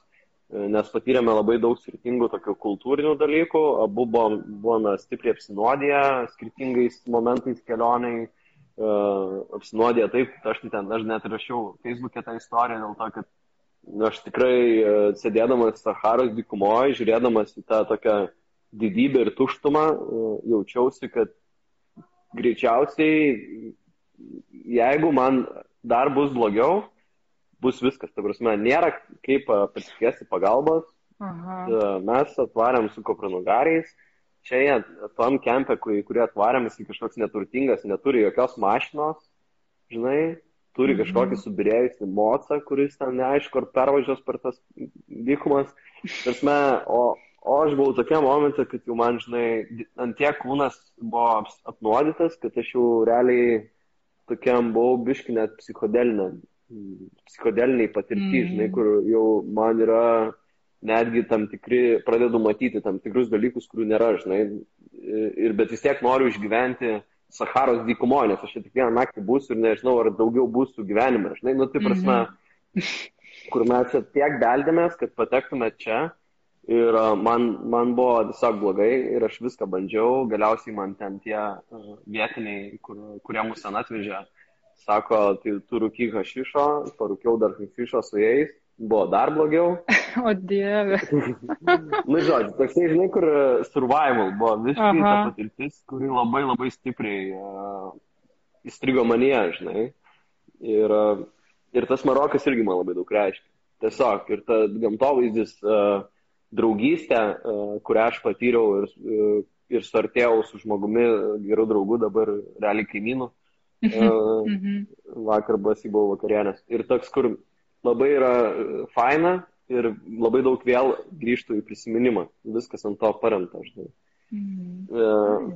nes patyrėme labai daug skirtingų tokių kultūrinių dalykų, abu buvome stipriai apsinuodiję, skirtingais momentais kelioniai, apsinuodiję taip, aš net rašiau Facebook'e tą istoriją dėl to, kad aš tikrai sėdėdamas Saharos dykumoje, žiūrėdamas į tą tokią didybę ir tuštumą, jaučiausi, kad greičiausiai, jeigu man dar bus blogiau, bus viskas, ta prasme, nėra kaip pasikviesti pagalbos. Aha. Mes atvarėm su kopranugariais, čia jie tam kempe, kurį atvarėm, jis kažkoks neturtingas, neturi jokios mašinos, žinai, turi kažkokį subirėjusį mocą, kuris ten neaišku, ar pervažios per tas dykumas, prasme, o aš buvau tokia momente, kad jau man, žinai, ant tiek kūnas buvo apnuodytas, kad aš jau realiai tokiam buvau biški net psichodeliniai patirti, žinai, kur jau man yra netgi pradedu matyti tam tikrus dalykus, kurių nėra, žinai, bet vis tiek noriu išgyventi Saharos dykumoje, nes aš tik vieną naktį būsiu ir nežinau, ar daugiau būsiu gyvenime, žinai, nu, tai prasme, kur mes čia tiek beldėmės, kad patektume čia ir man buvo visok blogai ir aš viską bandžiau, galiausiai man ten tie vietiniai, kurie mus ten atvežė, sako, tai tu rūkyk hašišo, parūkiau dar hašišo su jais, buvo dar blogiau. O dieve. Nu, žodžiu, toksai, žinai, kur survival buvo visiškai ta patirtis, kuri labai, labai stipriai įstrigo manyje, žinai. Ir tas Marokas irgi man labai daug reiškia. Tiesiog, ir ta gamtovaizdis draugystė, kurią aš patyriau ir suartėjau su žmogumi, geru draugu, dabar realiai kaimynu. Vakar buvo vakarienės. Ir toks, kur labai yra faina ir labai daug vėl grįžtų į prisiminimą. Viskas ant to paremta, žinai.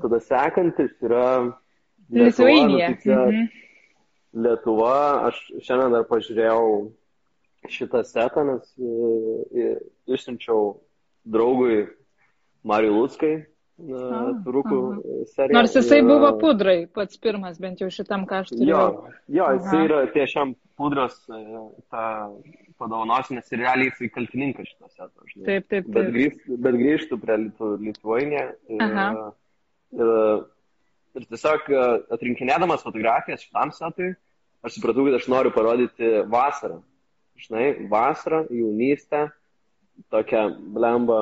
Tada sekantis yra Lietuva. Lietuva, aš šiandien dar pažiūrėjau šitą setą, nes išsiunčiau draugui Mariui Lūtskai turukų seriją. Nors jisai buvo pudrai, pats pirmas, bent jau šitam kaštui. Jo, jisai yra tiešiam pudros tą padaunosinės ir realiai jisai kaltininkas šitose. Taip. Bet grįžtų prie Litvainė ir tiesiog atrinkinėdamas fotografijas šitam setui, aš supratau, kad aš noriu parodyti vasarą. Žinai, vasarą, jaunystę, tokią blemba,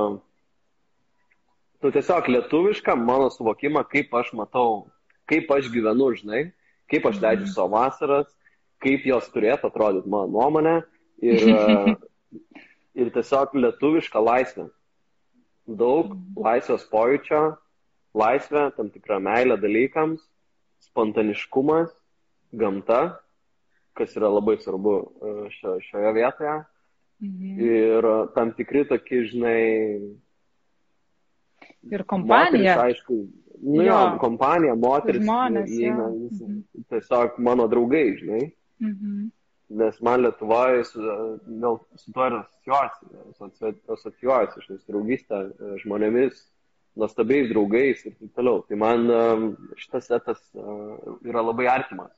tiesiog lietuvišką mano suvokimą, kaip aš matau, kaip aš gyvenu, žinai, kaip aš leidžiu savo vasaras, kaip jos turėtų atrodyti mano nuomonę ir tiesiog lietuvišką laisvę. Daug laisvės pojūčio, laisvę, tam tikrą meilę dalykams, spontaniškumas, gamta, kas yra labai svarbu šioje vietoje. Ir tam tikri tokie, žinai, ir kompanija. Moteris, aišku, kompanija, moteris, žmonės, tiesiog mano draugai, žinai. Nes man Lietuvoje su to yra asociacijos, žinai, draugystė žmonėmis, nuostabiais draugais ir taip toliau. Tai man šitas setas yra labai artimas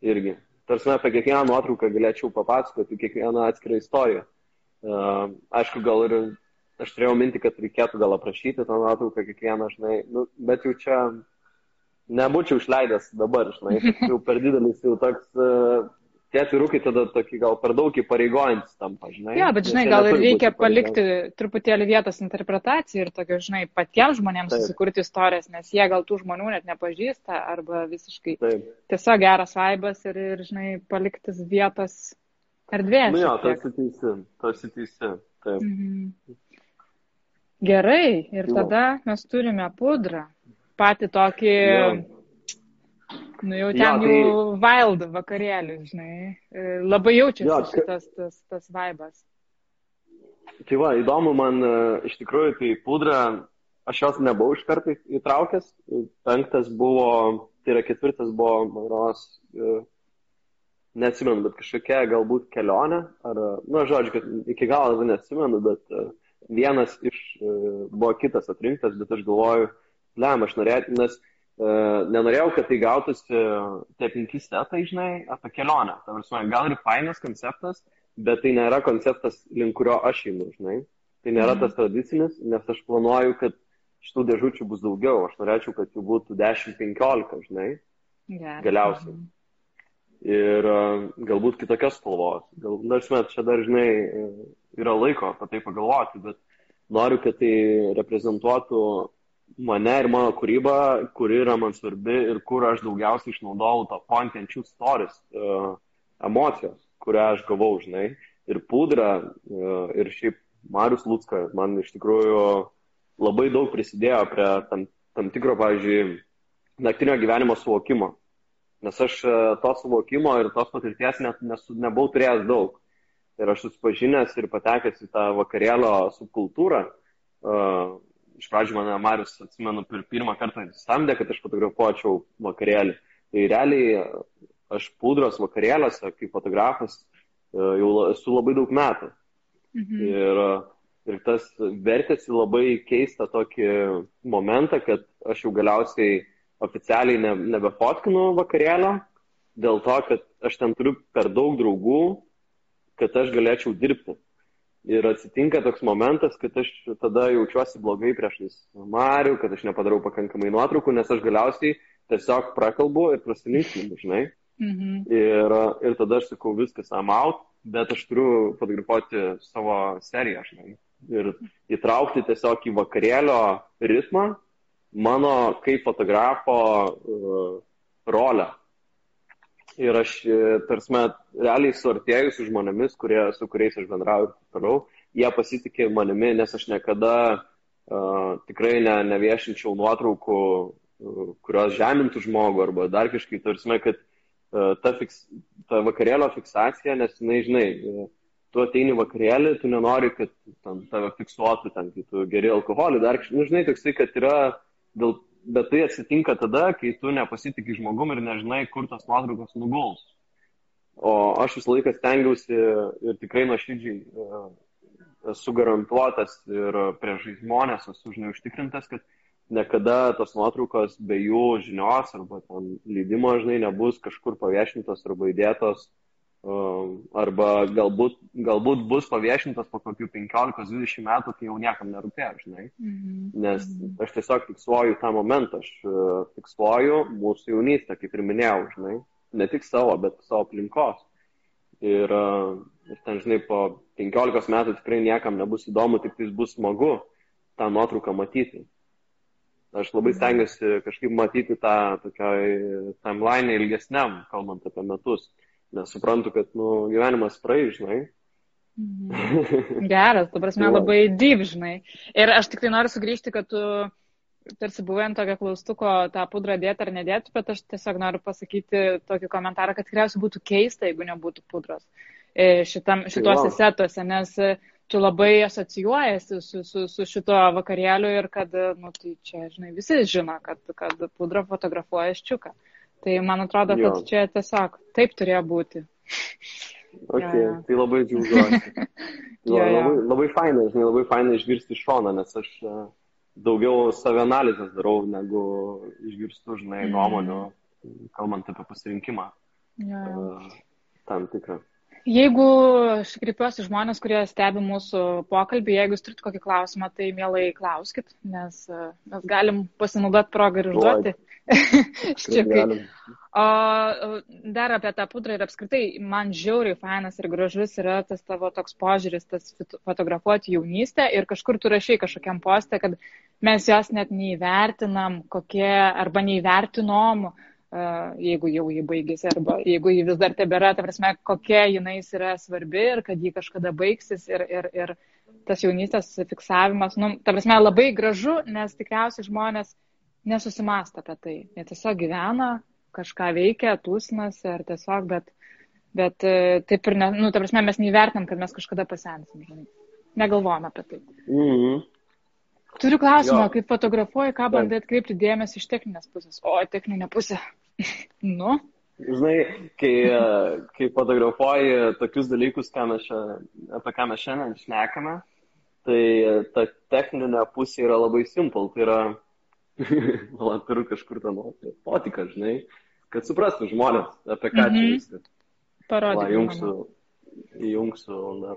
irgi. Tarsi apie kiekvieną nuotrauką galėčiau papasakoti, kiekvieną atskirą istoriją. Aišku, gal ir aš turėjau minti, kad reikėtų gal aprašyti tą nuotrauką kiekvieną, žinai, bet jau čia nebūčiau išleidęs dabar, žinai, jau per didelis, jau toks tie atvirukai tada tokį gal per daug įpareigojantis tampa, žinai. Jo, bet, žinai, gal reikia palikti truputėlį vietos interpretacijai ir tokio, žinai, patiems žmonėms susikurti istorijas, nes jie gal tų žmonių net nepažįsta arba visiškai tiesiog geras vaibas ir, žinai, paliktis vietos erdvės. Nu jo, tas įteisi, taip. Gerai, ir tada mes turime pudrą, patį tokį... jau ten jau wild vakarėlį, žinai. Labai jaučiasi šitas tas vaibas. Tai va, įdomu man, iš tikrųjų, tai pudra, aš jos nebuvau iš karto įtraukęs. Ketvirtas buvo, maros, neatsimenu, bet kažkokia galbūt kelionė. Žodžiu, kad iki galo neatsimenu, bet vienas iš buvo kitas atrinktas, bet aš galvoju, aš norėčiau, nes nenorėjau, kad tai gautųsi tie 5 setai, žinai, apie kelionę. Gal ir fainas konceptas, bet tai nėra konceptas, link kurio aš einu, žinai. Tai nėra tas tradicinis, nes aš planuoju, kad šitų dėžučių bus daugiau. Aš norėčiau, kad jų būtų 10-15, žinai, galiausiai. Ir galbūt kitokios spalvos. Čia dar, žinai, yra laiko apie tai pagalvoti, bet noriu, kad tai reprezentuotų mane ir mano kūrybą, kuri yra man svarbi ir kur aš daugiausiai išnaudau tą Point and Shoot Stories emocijos, kurią aš gavau, žinai, ir pudra, ir šiaip Marius Lūtska man iš tikrųjų labai daug prisidėjo prie tam tikro, pavyzdžiui, naktinio gyvenimo suvokimo, nes aš to suvokimo ir tos patirties nebuvau turėjęs daug ir aš susipažinęs ir patekęs į tą vakarėlio subkultūrą. Iš pradžių mane Marius, atsimenu, pirmą kartą sustamdė, kad aš fotografuočiau vakarėlį. Tai realiai aš pudros vakarėliuose, kaip fotografas, jau esu labai daug metų. Ir tas vertėsi labai keista tokį momentą, kad aš jau galiausiai oficialiai nebefotkinu vakarėlio, dėl to, kad aš ten turiu per daug draugų, kad aš galėčiau dirbti. Ir atsitinka toks momentas, kad aš tada jaučiuosi blogai prieš Marių, kad aš nepadarau pakankamai nuotraukų, nes aš galiausiai tiesiog prakalbu ir prasilinksminu, žinai. Ir tada aš sakau, viskas, I'm out, bet aš turiu fotografuoti savo seriją, žinai. Ir įtraukti tiesiog į vakarėlio ritmą mano kaip fotografo rolę. Ir aš, realiai suartėjau su žmonėmis, su kuriais aš bendrauju ir toliau, jie pasitikė manimi, nes aš niekada tikrai neviešinčiau nuotraukų, kurios žemintų žmogų arba dar kažkaip, kad ta vakarėlio fiksacija, nes, žinai, tu ateini vakarėlį, tu nenori, kad tave fiksuotų, kai tu geri alkoholį, dar kažkaip, žinai, toksai, kad yra dėl... Bet tai atsitinka tada, kai tu nepasitikį žmogum ir nežinai, kur tas nuotraukos nuguls. O aš visą laiką stengiausi ir tikrai nuoširdžiai esu garantuotas ir prieš žmonės esu, žinai, užtikrintas, kad niekada tos nuotraukos be jų žinios arba ten leidimo, žinai, nebus kažkur paviešintos arba įdėtos, arba galbūt bus paviešintos po kokių 15-20 metų, kai jau niekam nerūpėjo, žinai. Nes aš tiesiog fiksuoju tą momentą, aš fiksuoju mūsų jaunystę, kaip ir minėjau, žinai, ne tik savo, bet savo aplinkos. Ir ten, žinai, po 15 metų tikrai niekam nebus įdomu, tik vis bus smagu tą nuotrauką matyti. Aš labai stengiuosi kažkaip matyti tą timeline ilgesniam, kalbant apie metus, nes suprantu, kad, gyvenimas praeis, žinai. Geras, tu prasme labai deep, žinai. Ir aš tikrai noriu sugrįžti, kad tu tarsi buvai ant tokio klaustuko tą pudrą dėti ar nedėti, bet aš tiesiog noriu pasakyti tokį komentarą, kad tikriausiai būtų keista, jeigu nebūtų pudros šituose setuose, nes čia labai asocijuojasi su šito vakarėliu ir kad, tai čia, žinai, visi žino, kad pudra fotografuoja Ščiuką. Tai man atrodo, kad čia tiesiog taip turėjo būti. Tai labai džiaugiuosi. Labai fainai išgirsti šoną, nes aš daugiau savianalizės darau, negu išgirstu, žinai, nuomonių, kalbant apie pasirinkimą. Tam tikrą. Jeigu aš kreipiuosi žmonės, kurie stebi mūsų pokalbį, jeigu jūs turite kokį klausimą, tai mielai klauskit, nes mes galim pasinaudoti progą ir užduoti. O dar apie tą pudrą ir apskritai, man žiauriai fainas ir gražus yra tas tavo toks požiūris, tas fotografuoti jaunystę ir kažkur tu rašai kažkokiam poste, kad mes jos net neįvertinam kokie arba neįvertinom, jeigu jau jį baigėsi, arba jeigu jį vis dar tebėra, ta prasme, kokia jinais yra svarbi ir kad jį kažkada baigsis ir tas jaunystės fiksavimas, ta prasme, labai gražu, nes tikriausiai žmonės nesusimasta apie tai. Jie tiesiog gyvena, kažką veikia, tūsinasi ar tiesiog, bet taip ir, ta prasme, mes neįvertinam, kad mes kažkada pasensim, žinai. Negalvojam apie tai. Turiu klausimą, kaip fotografuoji, ką bandai atkreipti dėmesį iš techninės pusės. O, techninė pusė. Žinai, kai fotografuoji tokius dalykus, apie ką mes šiandien šnekame, tai ta techninė pusė yra labai simple. Tai yra, man turiu kažkur tą potiką, žinai, kad suprastų žmonės, apie ką čia viskas. Parodyk. Įjungsiu dar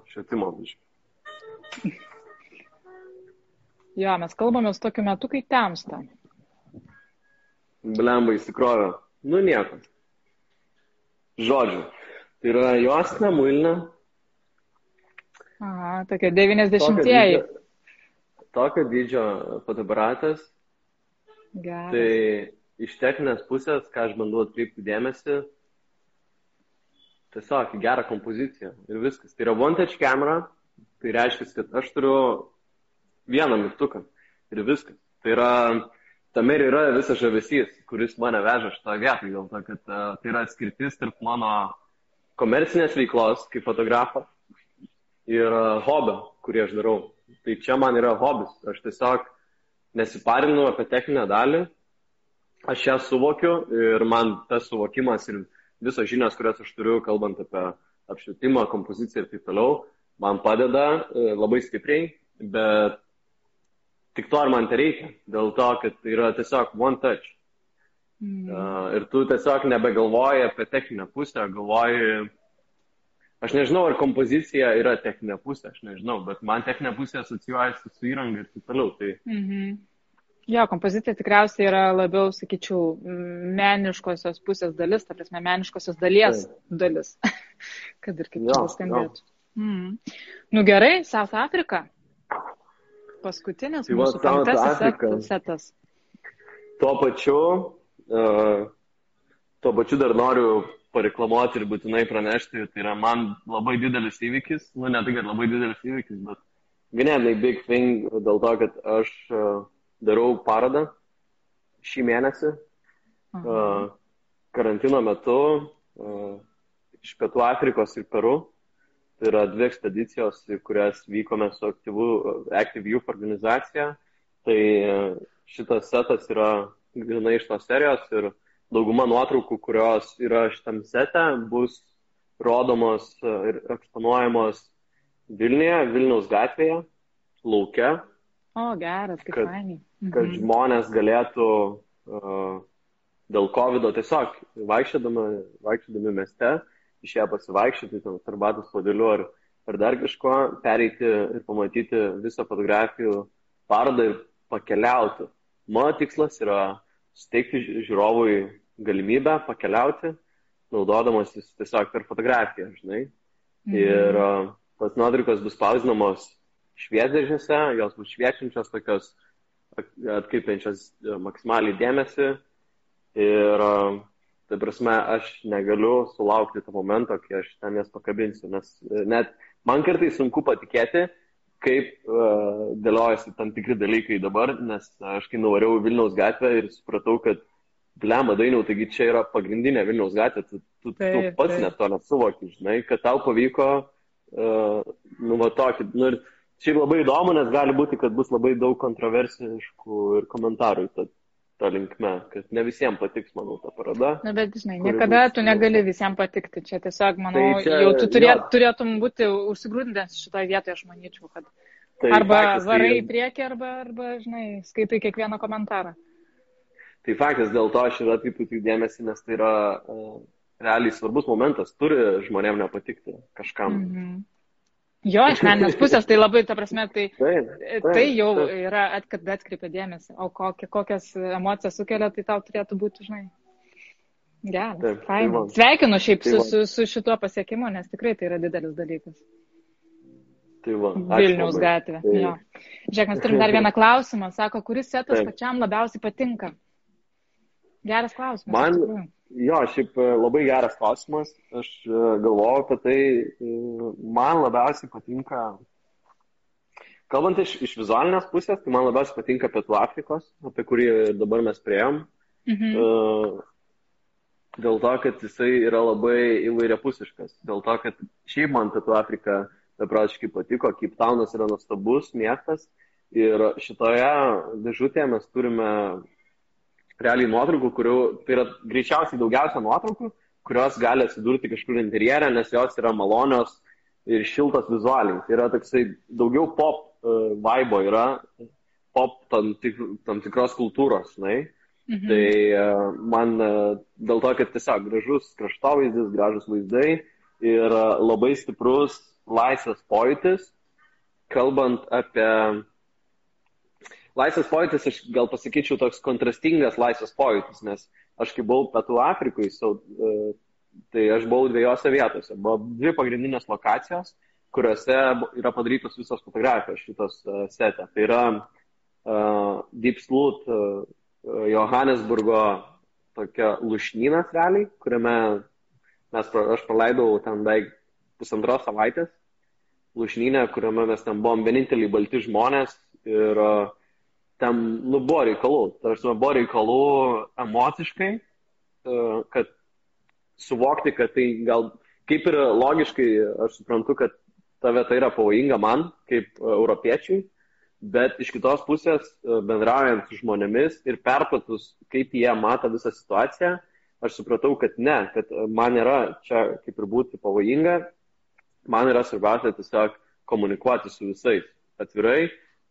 apšvietimo biškį. Jo, mes kalbamės tokiu metu, kai temsta. Blemba įsikrovė. Nieko. Žodžiu. Tai yra juosna, muilna. Aha, tokia 90-ieji. Tokio dydžio fotoaparatas. Geras. Tai iš techninės pusės, ką aš bandau atkreipti dėmesį, tiesiog gerą kompoziciją ir viskas. Tai yra vintage camera, tai reiškia, kad aš turiu vieną mygtuką ir viskas. Tai yra, tam ir yra visas žavesys, kuris mane veža šitoje vietoje, dėl to, kad tai yra atskirtis tarp mano komercinės veiklos, kaip fotografo, ir hobio, kurį aš darau. Tai čia man yra hobis. Aš tiesiog nesiparinu apie techninę dalį, aš ją suvokiu ir man tas suvokimas ir visos žinios, kurias aš turiu, kalbant apie apšvietimą, kompoziciją ir taip toliau, man padeda labai stipriai, bet tik to ar man tai reikia, dėl to, kad tai yra tiesiog one touch. Ir tu tiesiog nebegalvoji apie techninę pusę, galvoji, aš nežinau, ar kompozicija yra techninė pusė, aš nežinau, bet man techninė pusė asociuojasi su įranga ir taip toliau. Tai... Jo, kompozicija tikriausiai yra labiau, sakyčiau, meniškosios pusės dalis, ta prasme, meniškosios dalies dalis, kad ir kaip jis skambėtų. Gerai, South Africa. Paskutinis mūsų penktasis setas. Tuo pačiu dar noriu pareklamuoti ir būtinai pranešti, tai yra man labai didelis įvykis, ne tai, kad labai didelis įvykis, bet ganėtinai big thing dėl to, kad aš darau parodą šį mėnesį karantino metu iš Pietų Afrikos ir Peru. Tai yra 2 ekspedicijos, kurias vykome su Active Youth organizacija. Tai šitas setas yra viena iš tos serijos ir dauguma nuotraukų, kurios yra šitam sete, bus rodomos ir eksponuojamos Vilniuje, Vilniaus gatvėje, lauke. O, geras, kaip fainiai. kad žmonės galėtų dėl COVID-o tiesiog vaikščiodami mieste, išėję pasivaikščioti, tam tarbatus padėliu ar dar kažko, pereiti ir pamatyti visą fotografijų parodą ir pakeliauti. Mano tikslas yra suteikti žiūrovui galimybę pakeliauti, naudodamas jis tiesiog per fotografiją, žinai. Ir pas nuotraukos bus spausdinamos šviesdėžėse, jos bus šviečiančios, tokios atkreipiančios maksimaliai dėmesį. Ir tai prasme, aš negaliu sulaukti to momento, kai aš ten jas pakabinsiu, nes net man kartai sunku patikėti, kaip dėliojasi tam tikri dalykai dabar, nes aš kai nuvariau Vilniaus gatvę ir supratau, kad blema, Dainiau, taigi čia yra pagrindinė Vilniaus gatvė, tu pats net to nesuvoki, žinai, kad tau pavyko tokį. Ir šiaip labai įdomu, nes gali būti, kad bus labai daug kontroversiškų ir komentarų tą linkme, kad ne visiems patiks, manau, tą parodą. Na, bet, žinai, niekada tu negali visiems patikti. Čia tiesiog, manau, tai čia, jau tu turėtum būti užsigrūdinęs šitoje vietoje, aš manyčiau, kad tai arba faktas, varai į priekį, arba, žinai, skaitai kiekvieną komentarą. Tai faktas, dėl to aš ir atkreipiu tik dėmesį, nes tai yra realiai svarbus momentas, turi žmonėm nepatikti kažkam. Jo, iš meninės pusės, tai labai, ta prasme, tai jau yra, kad atkreipia dėmesį, o kokias emocijas sukelia, tai tau turėtų būti, žinai, geras. Sveikinu šiaip su šituo pasiekimu, nes tikrai tai yra didelis dalykas. Vilniaus gatvė, jo. Žiūrėk, mes turim dar vieną klausimą, sako, kuris setas pačiam labiausiai patinka? Geras klausimas. Jo, šiaip labai geras klausimas. Aš galvoju apie tai, man labiausiai patinka, kalbant iš vizualinės pusės, tai man labiausiai patinka Pietų Afrikos, apie kurį dabar mes priejom. Dėl to, kad jisai yra labai įvairiapusiškas. Dėl to, kad šiaip man Pietų Afrika beprotiškai patiko. Cape Townas yra nuostabus miestas ir šitoje dėžutėje mes turime realiai nuotraukų, kurių, tai yra greičiausiai daugiausia nuotraukų, kurios gali atsidurti kažkur interjerę, nes jos yra malonios ir šiltos vizualiai. Tai yra toksai daugiau pop vibe, yra pop tam tikros kultūros. Tai man dėl to, kad tiesiog gražus kraštovaizdis, gražus vaizdai ir labai stiprus laisvės pojūtis, kalbant apie... Laisvės pojūtis, aš gal pasakyčiau, toks kontrastingas laisvės pojūtis, nes aš kai buvau Pietų Afrikui, tai aš buvau dviejose vietose. Buvo dvi pagrindinės lokacijos, kuriuose yra padarytos visos fotografijos šitos sete. Tai yra Deep Slut Johannesburgo tokia lūšnynas realiai, kuriame aš praleidau ten daig pusantros savaitės lūšnynę, kuriame mes ten buvom vieninteliai balti žmonės ir tam, buvo reikalų. Tarsi, buvo reikalų emociškai, kad suvokti, kad tai gal, kaip ir logiškai, aš suprantu, kad ta vieta yra pavojinga man, kaip europiečiai, bet iš kitos pusės, bendraujant su žmonėmis ir perpratus, kaip jie mato visą situaciją, aš supratau, kad ne, kad man yra čia kaip ir būti pavojinga, man yra svarbiausia tiesiog komunikuoti su visais atvirai,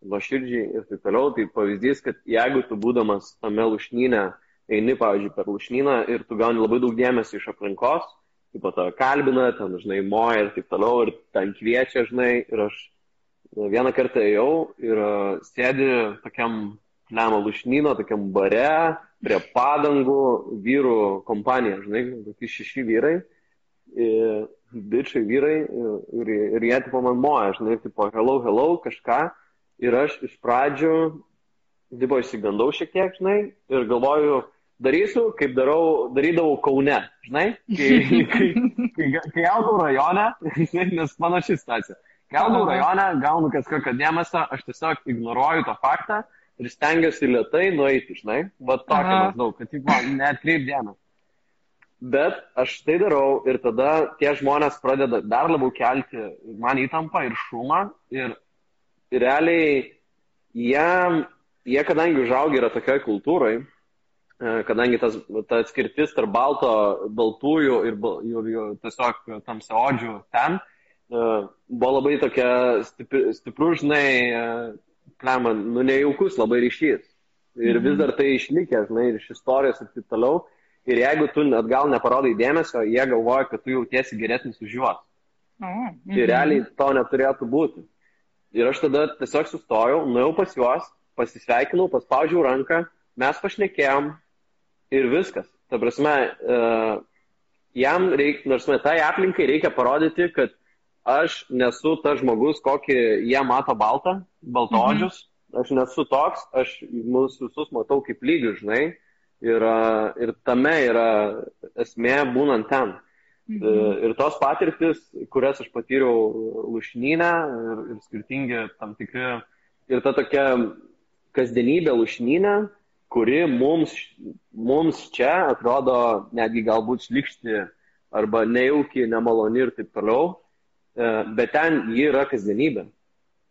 nuoširdžiai ir taip toliau. Tai pavyzdys, kad jeigu tu būdamas tame lūšnyne, eini, pavyzdžiui, per lūšnyną ir tu gauni labai daug dėmesio iš aplinkos, taip pat kalbina, ten, žinai, moja ir taip toliau, ir ten kviečia, žinai, ir aš vieną kartą ėjau ir sėdi tokiam lemo lūšnyno, tokiam bare, prie padangų vyrų kompaniją, žinai, tokie 6 vyrai, bičiai vyrai, ir jie tipo man moja, žinai, tipo hello, hello, kažką. Ir aš iš pradžių išsigandau šiek tiek, žinai, ir galvoju, darysiu, kaip darydavau Kaune, žinai, kai augau rajone, nes mano ši situacija. Kai augau rajone, gaunu kažkokio dėmesio, aš tiesiog ignoruoju tą faktą ir stengiuosi lėtai nueiti, žinai, va tokia maždaug, kad neatkreip dėmesio. Bet aš tai darau ir tada tie žmonės pradeda dar labiau kelti man įtampą ir šumą ir realiai jie kadangi užaugia yra tokioj kultūrai, kadangi ta atskirtis tarp baltųjų ir tiesiog tamsiaodžių ten, buvo labai tokia stiprus, žinai, nejaukus labai ryšys. ir vis dar tai išlikęs, na, ir iš istorijos ir taip toliau. Ir jeigu tu atgal neparodai dėmesio, jie galvoja, kad tu jautiesi geresnis už juos. Ir realiai to neturėtų būti. Ir aš tada tiesiog sustojau, nuėjau pas juos, pasisveikinau, paspaudžiau ranką, mes pašnekėjom ir viskas. Ta prasme, jam reikia, nors mes tai aplinkai reikia parodyti, kad aš nesu tas žmogus, kokį jie mato baltą, baltaodžius, aš nesu toks, aš mus visus matau kaip lygius, žinai. Ir tame yra esmė būnant ten. Ir tos patirtis, kurias aš patyriau Lūšnyne ir skirtingi tam tikri, ir ta tokia kasdienybė Lūšnyne, kuri mums čia atrodo netgi galbūt šlykšti arba nejauki, nemaloni ir taip toliau, bet ten ji yra kasdienybė.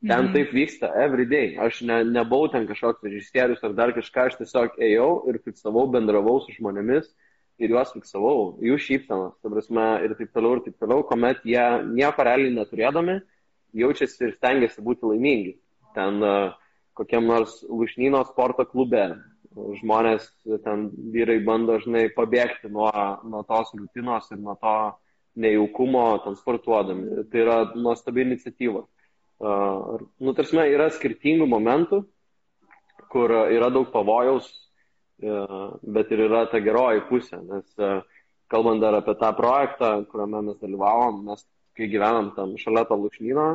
Ten taip vyksta every day. Aš nebuvau ten kažkoks režisierius ar dar kažką, aš tiesiog ėjau ir fiksavau, bendravau su žmonėmis ir juos fiksavau, jų šypsenas, ta prasme, ir taip toliau, kuomet jie nieko realiai neturėdami, jaučiasi ir stengiasi būti laimingi. Ten kokiam nors Lūšnyno sporto klube žmonės, ten vyrai bando, žinai, pabėgti nuo tos rutinos ir nuo to nejaukumo ten sportuodami. Tai yra nuostabi iniciatyva. Nu, tarsime, yra skirtingų momentų, kur yra daug pavojaus, bet ir yra ta geroji pusė, nes kalbant dar apie tą projektą, kuriame mes dalyvavom, mes kai gyvenam tam šalia to Lūšnyno,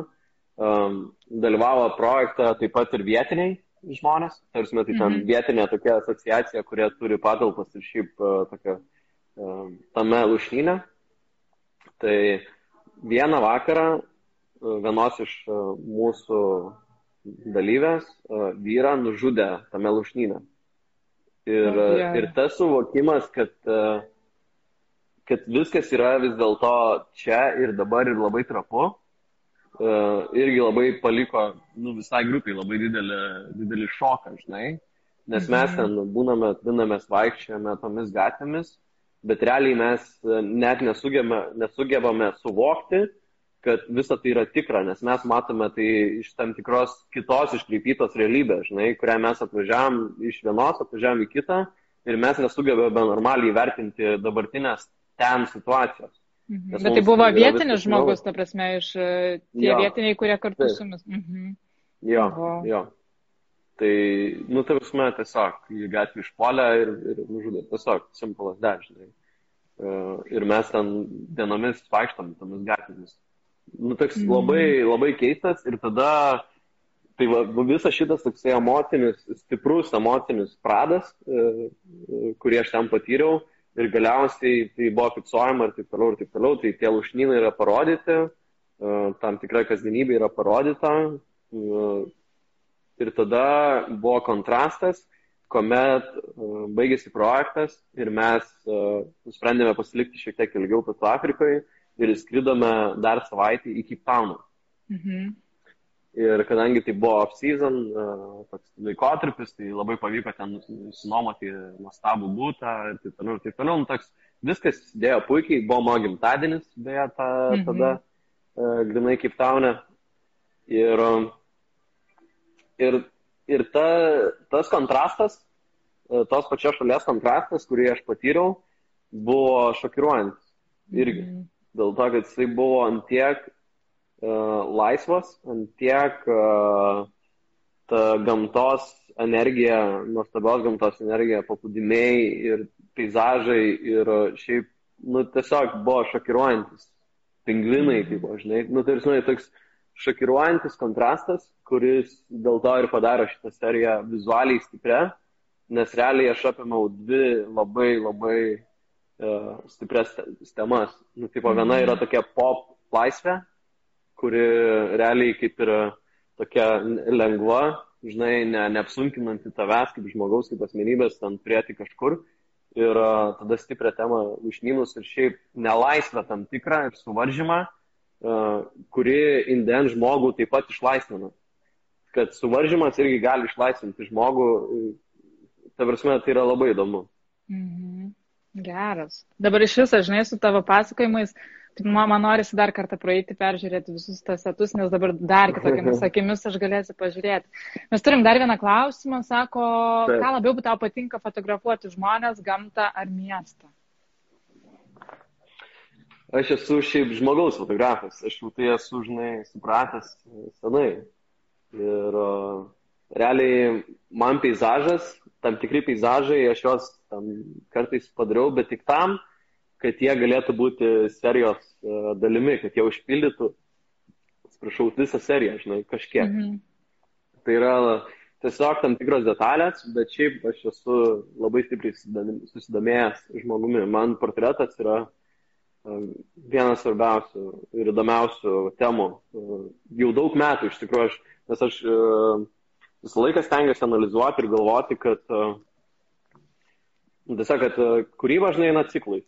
dalyvavo projektą taip pat ir vietiniai žmonės, tarsime, tai ten vietinė tokia asociacija, kurie turi patalpas ir šiaip tokia, tame Lūšnyne. Tai vieną vakarą vienos iš mūsų dalyvės vyrą nužudė tame Lūšnyne. Ir tas suvokimas, kad viskas yra vis dėlto čia ir dabar ir labai trapu, irgi labai paliko visai grupiai labai didelį šoką, žinai. Nes mes ten būnamės vaikščiame tomis gatvėmis, bet realiai mes net nesugebame suvokti, kad visa tai yra tikra, nes mes matome tai iš tam tikros kitos iškreipytos realybės, žinai, kurią mes atvažiavam iš vienos, atvažiavam į kitą ir mes nesugebėjome normaliai įvertinti dabartinės ten situacijos. Bet tai buvo vietinis žmogus, ta prasme, iš tie vietiniai, kurie kartu su mumis. Jo. Tai, ta prasme, tiesiog, jį gatvį išpuolė ir nužudė, tiesiog, simpolas dažnai. Ir mes ten dienomis vaikštam tomis gatvėmis. Toks labai, labai keistas ir tada tai visas šitas toks emocinis, stiprus emocinis pradas, kurį aš ten patyriau ir galiausiai tai buvo fiksuojama ir taip toliau, Tai tie Lūšnynai yra parodyti, tam tikra kasdienybė yra parodyta ir tada buvo kontrastas, kuomet baigėsi projektas ir mes nusprendėme pasilikti šiek tiek ilgiau Pietų Afrikoje. Ir skridome dar savaitį į Cape Town. Ir kadangi tai buvo off-season, toks laikotarpis, tai labai pavyko ten nusinuomoti nuostabų būtą ir taip toliau, Toks, viskas dėjo puikiai, buvo mano gimtadienis, beje, tada grinai Cape Town'e. Ir tas kontrastas, tos pačios šalies kontrastas, kurį aš patyriau, buvo šokiruojantis irgi. Dėl to, kad jisai buvo ant tiek laisvas, ant tiek gamtos energija, nuostabios gamtos energija, paplūdimiai ir peizažai ir šiaip, tiesiog buvo šokiruojantis. Pingvinai, kaip buvo, žinai. Toks šokiruojantis kontrastas, kuris dėl to ir padaro šitą seriją vizualiai stiprią, nes realiai aš apėmiau dvi labai, labai stiprias temas. Viena yra tokia pop laisvė, kuri realiai kaip ir tokia lengva, žinai, neapsunkinanti tavęs kaip žmogaus, kaip asmenybės, ten turėti kažkur. Ir tada stiprią temą Lūšnynus ir šiaip nelaisvę tam tikrą ir suvaržymą, kuri inden žmogų taip pat išlaisvina. Kad suvaržymas irgi gali išlaisvinti žmogų, ta prasme, tai yra labai įdomu. Geras. Dabar iš viso, žinai, su tavo pasakojimais Tik man norisi dar kartą praeiti, peržiūrėti visus tas setus, nes dabar dar kitokiamis akimis aš galėsiu pažiūrėti. Mes turim dar vieną klausimą, sako, ką labiau tau patinka fotografuoti žmonės, gamtą ar miestą? Aš esu šiaip žmogaus fotografas, aš jau tai esu, žinai, supratęs senai. Ir realiai man peizažas, tam tikri peizažai, aš juos tam kartais padariau, bet tik tam, kad jie galėtų būti serijos dalimi, kad jie užpildytų, atsiprašau, visą seriją, žinai, kažkiek. Mhm. Tai yra tiesiog tam tikros detalės, bet šiaip aš esu labai stipriai susidomėjęs žmogumi. Man portretas yra vienas svarbiausių ir įdomiausių temų. Jau daug metų, iš tikrųjų, nes aš visą laiką stengiuosi analizuoti ir galvoti, kad kūryba, žinai, eina ciklais.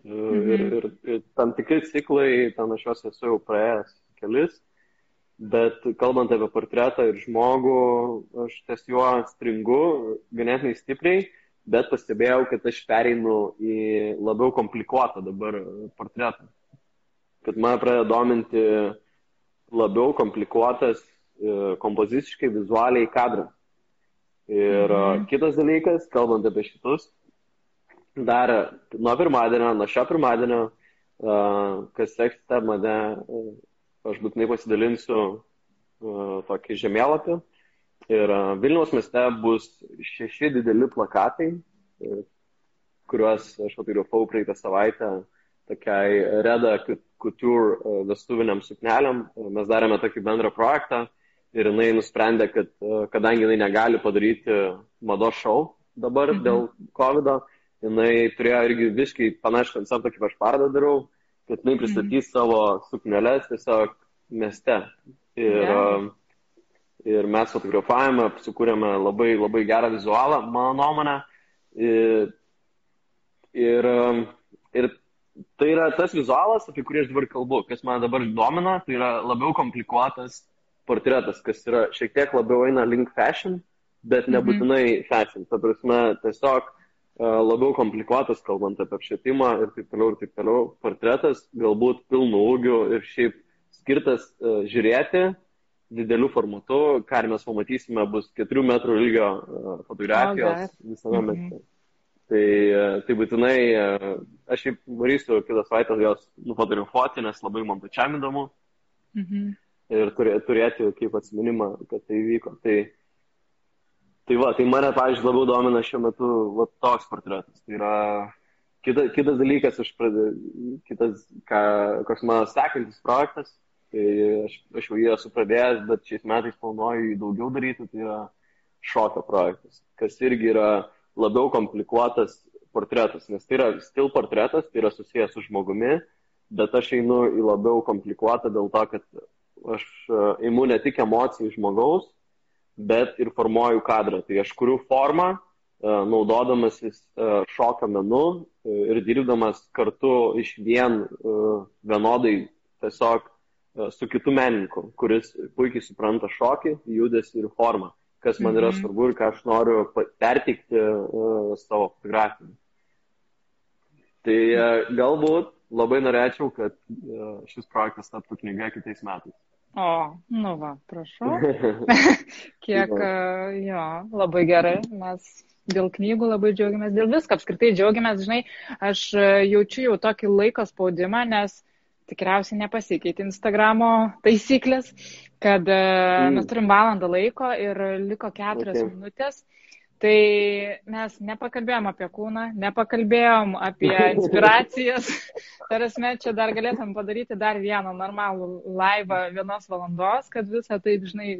Mhm. Ir tam tikri ciklai, ten aš juos esu jau praėjęs kelis, bet kalbant apie portretą ir žmogų, aš ties juo stringu ganėtinai stipriai, bet pastebėjau, kad aš pereinu į labiau komplikuotą dabar portretą. Kad man pradėjo dominti labiau komplikuotas kompoziciškai, vizualiai kadras. Ir kitas dalykas, kalbant apie šitus, dar nuo šio pirmadienio, kas seksite mane, aš būtinai pasidalinsiu tokį žemėlapį. Ir Vilniaus mieste bus 6 dideli plakatai, kuriuos aš fotografavau praeitą savaitę tokiai Reda Couture vestuviniam sukneliam. Mes darėme tokį bendrą projektą ir jinai nusprendė, kad kadangi jinai negali padaryti mados šou dabar dėl COVID-o, jinai turėjo irgi visiškai panašų konceptą, kaip aš parodą darau, kad jinai pristatys savo sukneles tiesiog mieste. Ir mes fotografavome, sukūrėme labai, labai gerą vizualą, mano nuomonę. Ir tai yra tas vizualas, apie kurį aš dabar kalbu. Kas man dabar domina, tai yra labiau komplikuotas portretas, kas yra šiek tiek labiau eina link fashion, bet nebūtinai fashion. Ta prasme, tiesiog labiau komplikuotas, kalbant apie apšvietimą ir taip toliau. Portretas galbūt pilnu ūgiu ir šiaip skirtas žiūrėti didelių formatų, ką mes pamatysime, bus 4 metrų ilgio fotografijos visame mieste. Tai būtinai, aš šiaip varysiu kitą savaitę jos nufotografuoti, nes labai man pačiam įdomu ir turėti kaip atsiminimą, kad tai vyko. Tai mane, pavyzdžiui, labiau domina šiuo metu toks portretas. Tai yra kitas dalykas, koks mano sekantis projektas, tai aš jau jį esu pradėjęs, bet šiais metais planuoju daugiau daryti, tai yra šokio projektas, kas irgi yra labiau komplikuotas portretas, nes tai yra stil portretas, tai yra susijęs su žmogumi, bet aš einu į labiau komplikuotą dėl to, kad aš imu ne tik emocijų žmogaus, bet ir formuoju kadrą. Tai aš kuriu formą, naudodamas šokio menu ir dirbdamas kartu iš vienodai tiesiog su kitu menininku, kuris puikiai supranta šokį, judesį ir formą, kas man yra svarbu ir ką aš noriu perteikti savo fotografiją. Tai galbūt labai norėčiau, kad šis projektas taptų knyga kitais metais. O, nu va, prašau. Kiek, jo, labai gerai. Mes dėl knygų labai džiaugiamės, dėl viską apskritai džiaugiamės. Žinai, aš jaučiu jau tokį laiko spaudimą, nes tikriausiai nepasikeitė Instagramo taisyklės, kad mes turim valandą laiko ir liko 4 minutės. Tai mes nepakalbėjom apie kūną, nepakalbėjom apie inspiracijas. Tarasme, čia dar galėtum padaryti dar vieną normalų laivą 1 valandos, kad visą taip, žinai,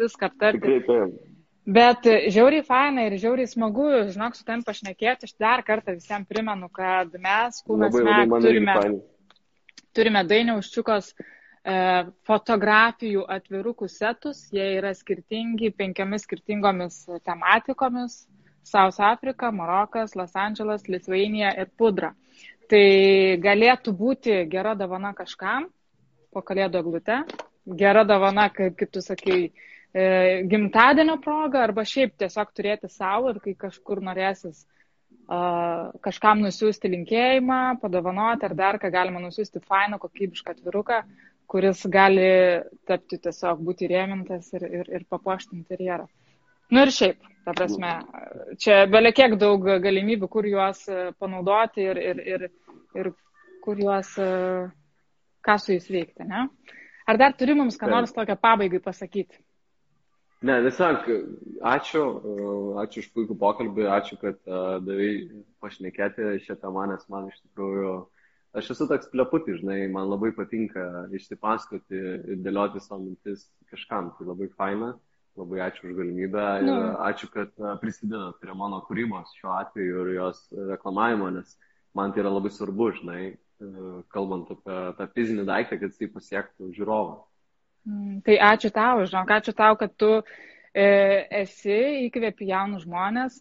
viską aptarti. Bet žiauriai faina ir žiauriai smagu, žinok, su tam pašnekėti. Aš dar kartą visiems primenu, kad mes Kūnas MEG turime Dainio Ščiukos fotografijų atvirukų setus, jie yra skirtingi 5 skirtingomis tematikomis, South Africa, Marokas, Los Angeles, Lithuania ir Pudra. Tai galėtų būti gera dovana kažkam po kalėdų eglute, gera dovana, kaip tu sakai, gimtadienio proga arba šiaip tiesiog turėti savo ir kai kažkur norėsis kažkam nusiųsti linkėjimą, padovanoti ar dar ką galima nusiųsti fainą, kokybišką atviruką, kuris gali tapti tiesiog būti rėmintas ir papuošti interjerą. Nu ir šiaip, ta prasme, čia belekiek daug galimybių, kur juos panaudoti ir kur juos, ką su jais veikti, ne? Ar dar turi mums ką nors tokią pabaigai pasakyti? Ne, tiesiog, ačiū už puikų pokalbį, ačiū, kad davai pašnekėti šią temą, nes man iš tikrųjų, aš esu toks pleputį, žinai, man labai patinka išsipasakoti ir dėlioti savo mintis kažkam, tai labai faina, labai ačiū už galimybę ir ačiū, kad prisidedate prie mano kūrybos šiuo atveju ir jos reklamavimo, nes man tai yra labai svarbu, žinai, kalbant apie tą fizinį daiktą, kad jis pasiektų žiūrovą. Tai ačiū tau, žinok, ačiū tau, kad tu esi įkvėpi jaunų žmonės,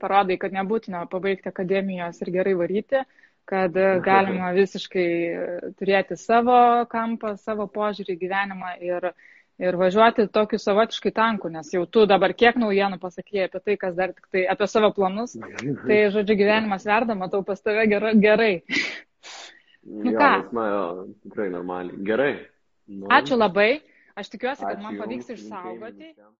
parodai, kad nebūtina pabaigti akademijos ir gerai varyti, kad galima visiškai turėti savo kampą, savo požiūrį į gyvenimą ir važiuoti tokiu savotiškai tanku, nes jau tu dabar kiek naujienų pasakėjai apie tai, kas dar tik tai apie savo planus, tai, žodžiu, gyvenimas verda, matau pas tave gerai. Nu ką? Jo, tikrai normaliai. Gerai. Ačiū labai. Aš tikiuosi, kad man pavyks išsaugoti.